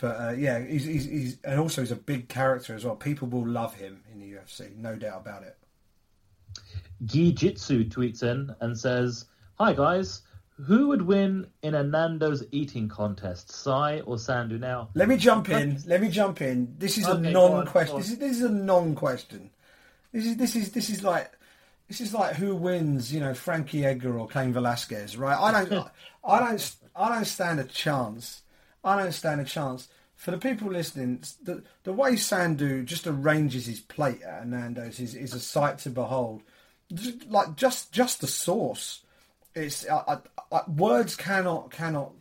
but yeah, he's and also he's a big character as well. People will love him in the UFC, no doubt about it. Jiu-Jitsu tweets in and says, "Hi guys. Who would win in a Nando's eating contest, Sai or Sandhu?" Now, Let me jump in. This is a non-question. This is a non-question. This is like who wins, you know, Frankie Edgar or Cain Velasquez, right? I don't stand a chance. I don't stand a chance. For the people listening, the way Sandhu just arranges his plate at Nando's is a sight to behold. Just the sauce. It's words cannot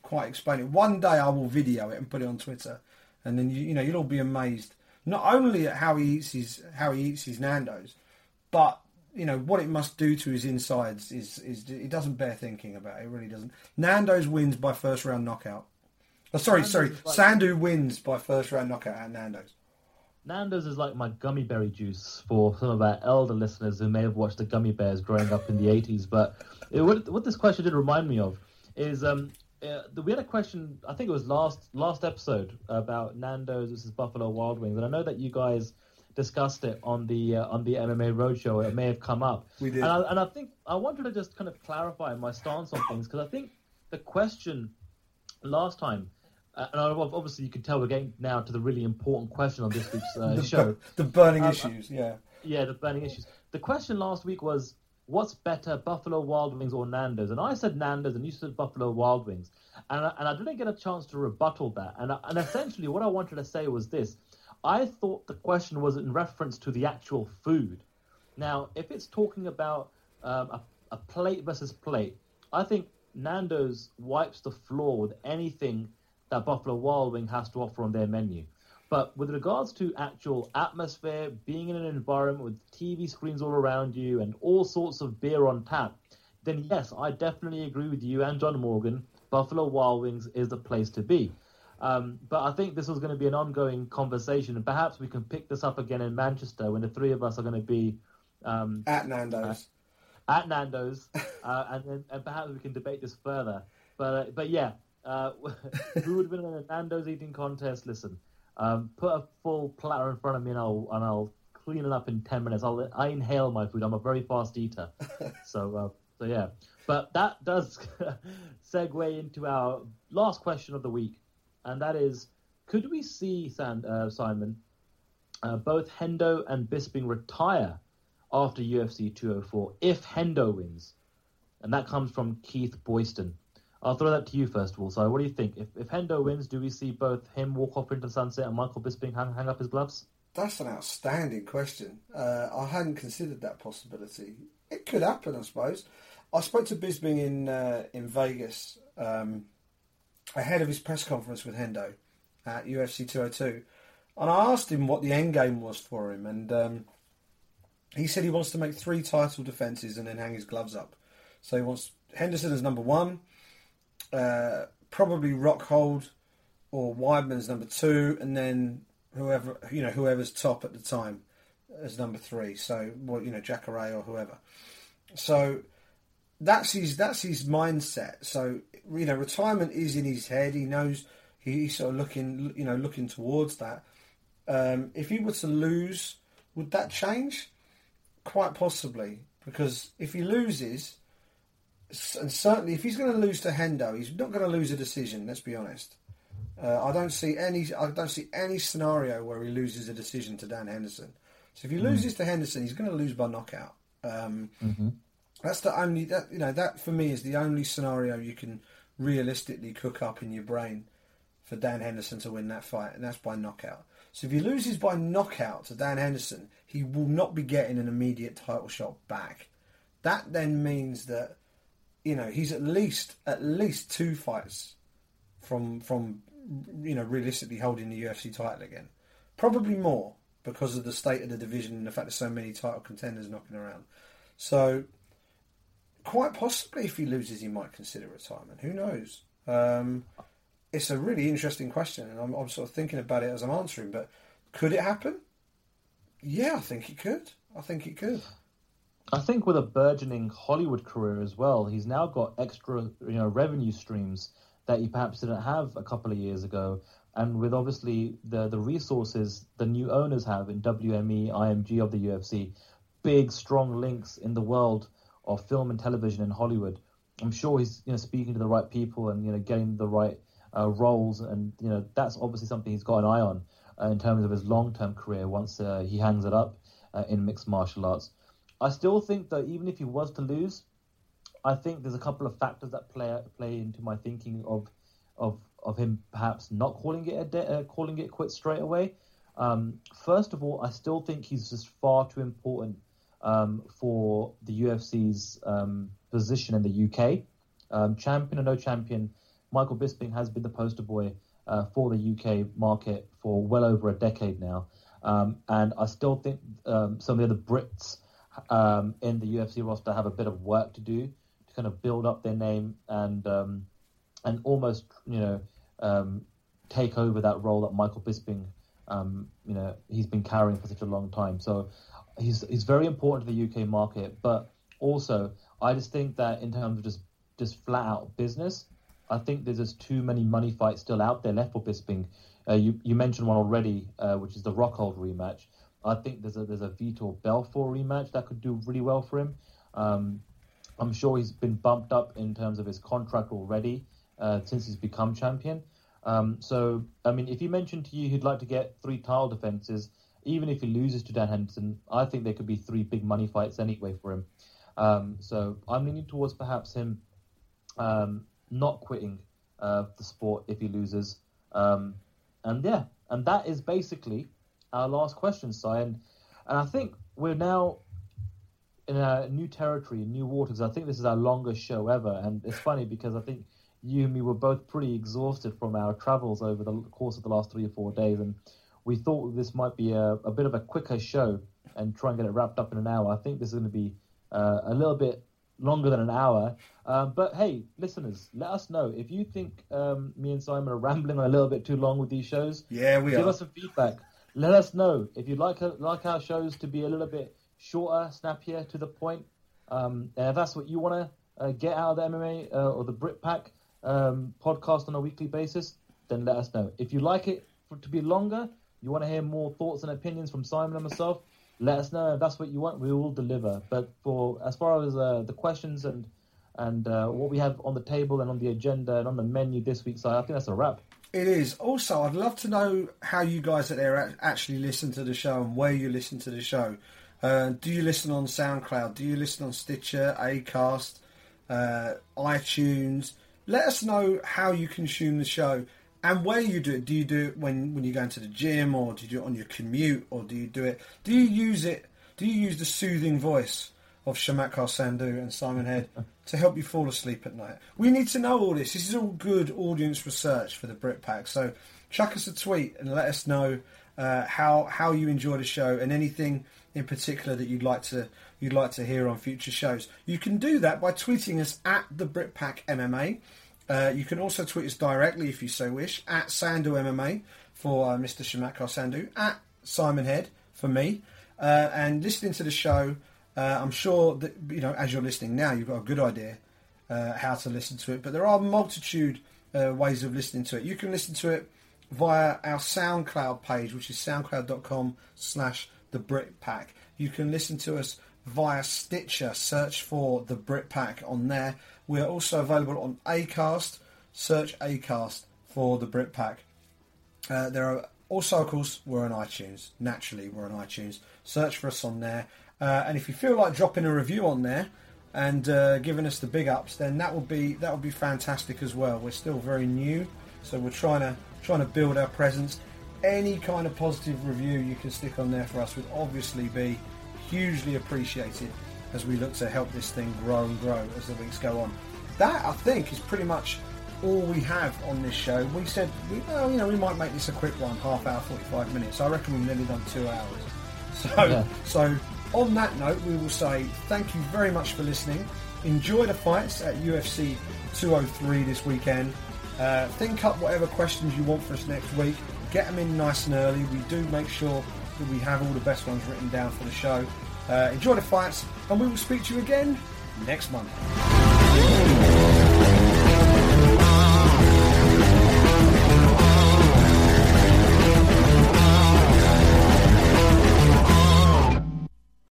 quite explain it. One day I will video it and put it on Twitter, and then you know you'll all be amazed not only at how he eats his Nando's, but you know what it must do to his insides is it doesn't bear thinking about. It really doesn't. Nando's wins by first round knockout. Oh, sorry, Sandhu wins by first round knockout at Nando's. Nando's is like my gummy berry juice for some of our elder listeners who may have watched the gummy bears growing up in the 80s. But what this question did remind me of is we had a question, I think it was last episode, about Nando's versus Buffalo Wild Wings. And I know that you guys discussed it on the MMA Roadshow. It may have come up. We did. And I think I wanted to just kind of clarify my stance on things, because I think the question last time, and obviously you can tell we're getting now to the really important question on this week's show. The burning issues, yeah. Yeah, the burning issues. The question last week was, what's better, Buffalo Wild Wings or Nando's? And I said Nando's, and you said Buffalo Wild Wings. And I didn't get a chance to rebuttal that. And essentially what I wanted to say was this. I thought the question was in reference to the actual food. Now, if it's talking about a plate versus plate, I think Nando's wipes the floor with anything that Buffalo Wild Wing has to offer on their menu. But with regards to actual atmosphere, being in an environment with TV screens all around you and all sorts of beer on tap, then yes, I definitely agree with you and John Morgan. Buffalo Wild Wings is the place to be. But I think this was going to be an ongoing conversation, and perhaps we can pick this up again in Manchester when the three of us are going to be... at Nando's. At Nando's. and perhaps we can debate this further. But yeah... who would win in a Nando's eating contest? Listen, put a full platter in front of me and I'll clean it up in 10 minutes. I inhale my food. I'm a very fast eater. So yeah. But that does segue into our last question of the week, and that is, could we see Simon, both Hendo and Bisping retire after UFC 204 if Hendo wins? And that comes from Keith Boyston. I'll throw that to you first of all. So what do you think? If Hendo wins, do we see both him walk off into the sunset and Michael Bisping hang up his gloves? That's an outstanding question. I hadn't considered that possibility. It could happen, I suppose. I spoke to Bisping in Vegas ahead of his press conference with Hendo at UFC 202. And I asked him what the end game was for him. And he said he wants to make 3 title defences and then hang his gloves up. So he wants Henderson as number 1. Probably Rockhold or Weidman's number 2, and then whoever's top at the time as number 3. So, well, you know, Jacare or whoever. So that's his mindset. So, you know, retirement is in his head. He knows he's sort of looking towards that. If he were to lose, would that change? Quite possibly, because if he loses, and certainly if he's going to lose to Hendo, he's not going to lose a decision. Let's be honest. I don't see any scenario where he loses a decision to Dan Henderson. So if he loses to Henderson, he's going to lose by knockout. That's the only that for me is the only scenario you can realistically cook up in your brain for Dan Henderson to win that fight, and that's by knockout. So if he loses by knockout to Dan Henderson, he will not be getting an immediate title shot back. That then means that, he's at least two fights from realistically holding the UFC title again. Probably more, because of the state of the division and the fact there's so many title contenders knocking around. So quite possibly if he loses, he might consider retirement. Who knows? It's a really interesting question, and I'm sort of thinking about it as I'm answering, but could it happen? Yeah, I think it could. I think with a burgeoning Hollywood career as well, he's now got extra, revenue streams that he perhaps didn't have a couple of years ago. And with obviously the resources the new owners have in WME, IMG of the UFC, big, strong links in the world of film and television in Hollywood. I'm sure he's speaking to the right people and getting the right roles. And that's obviously something he's got an eye on. In terms of his long-term career once he hangs it up in mixed martial arts. I still think that even if he was to lose, I think there's a couple of factors that play into my thinking of him perhaps not calling it quits straight away. First of all, I still think he's just far too important for the UFC's position in the UK. Champion or no champion, Michael Bisping has been the poster boy for the UK market for well over a decade now. And I still think some of the other Brits in the UFC roster have a bit of work to do to kind of build up their name and almost, take over that role that Michael Bisping, he's been carrying for such a long time. So he's very important to the UK market. But also, I just think that in terms of just flat-out business, I think there's just too many money fights still out there left for Bisping. You mentioned one already, which is the Rockhold rematch. I think there's a Vitor Belfort rematch that could do really well for him. I'm sure he's been bumped up in terms of his contract already since he's become champion. If he mentioned to you he'd like to get 3 title defenses, even if he loses to Dan Henderson, I think there could be 3 big money fights anyway for him. So I'm leaning towards perhaps him not quitting the sport if he loses. And that is basically our last question, Si. And I think we're now in a new territory, new waters. I think this is our longest show ever. And it's funny because I think you and me were both pretty exhausted from our travels over the course of the last 3 or 4 days. And we thought this might be a bit of a quicker show and try and get it wrapped up in an hour. I think this is going to be a little bit longer than an hour. But hey, listeners, let us know if you think me and Simon are rambling a little bit too long with these shows. Yeah, we are. Give us some feedback. Let us know if you'd like our shows to be a little bit shorter, snappier, to the point. And if that's what you want to get out of the MMA or the Brit Pack podcast on a weekly basis, then let us know. If you like it to be longer, you want to hear more thoughts and opinions from Simon and myself, let us know. If that's what you want, we will deliver. But for as far as the questions and what we have on the table and on the agenda and on the menu this week, so I think that's a wrap. It is. Also, I'd love to know how you guys out there actually listen to the show and where you listen to the show. Do you listen on SoundCloud? Do you listen on Stitcher, Acast, iTunes? Let us know how you consume the show and where you do it. Do you do it when you're going to the gym, or do you do it on your commute, or do you do it? Do you use it? Do you use the soothing voice of Chamatkar Sandhu and Simon Head to help you fall asleep at night? We need to know all this. This is all good audience research for the Brit Pack. So chuck us a tweet and let us know how you enjoy the show and anything in particular that you'd like to hear on future shows. You can do that by tweeting us at the Brit Pack MMA. You can also tweet us directly if you so wish, at Sandhu MMA for Mr. Chamatkar Sandhu, at Simon Head for me. And listening to the show, I'm sure that, as you're listening now, you've got a good idea how to listen to it. But there are a multitude ways of listening to it. You can listen to it via our SoundCloud page, which is soundcloud.com/thebritpack. You can listen to us via Stitcher. Search for the Brit Pack on there. We are also available on Acast. Search Acast for the Brit Pack. There are also, of course, we're on iTunes. Naturally, we're on iTunes. Search for us on there. And if you feel like dropping a review on there and giving us the big ups, then that would be fantastic as well. We're still very new, so we're trying to build our presence. Any kind of positive review you can stick on there for us would obviously be hugely appreciated as we look to help this thing grow and grow as the weeks go on. That, I think, is pretty much all we have on this show. We said, we might make this a quick one, half hour, 45 minutes. I reckon we've nearly done 2 hours. So on that note, we will say thank you very much for listening. Enjoy the fights at UFC 203 this weekend. Think up whatever questions you want for us next week. Get them in nice and early. We do make sure that we have all the best ones written down for the show. Enjoy the fights, and we will speak to you again next Monday.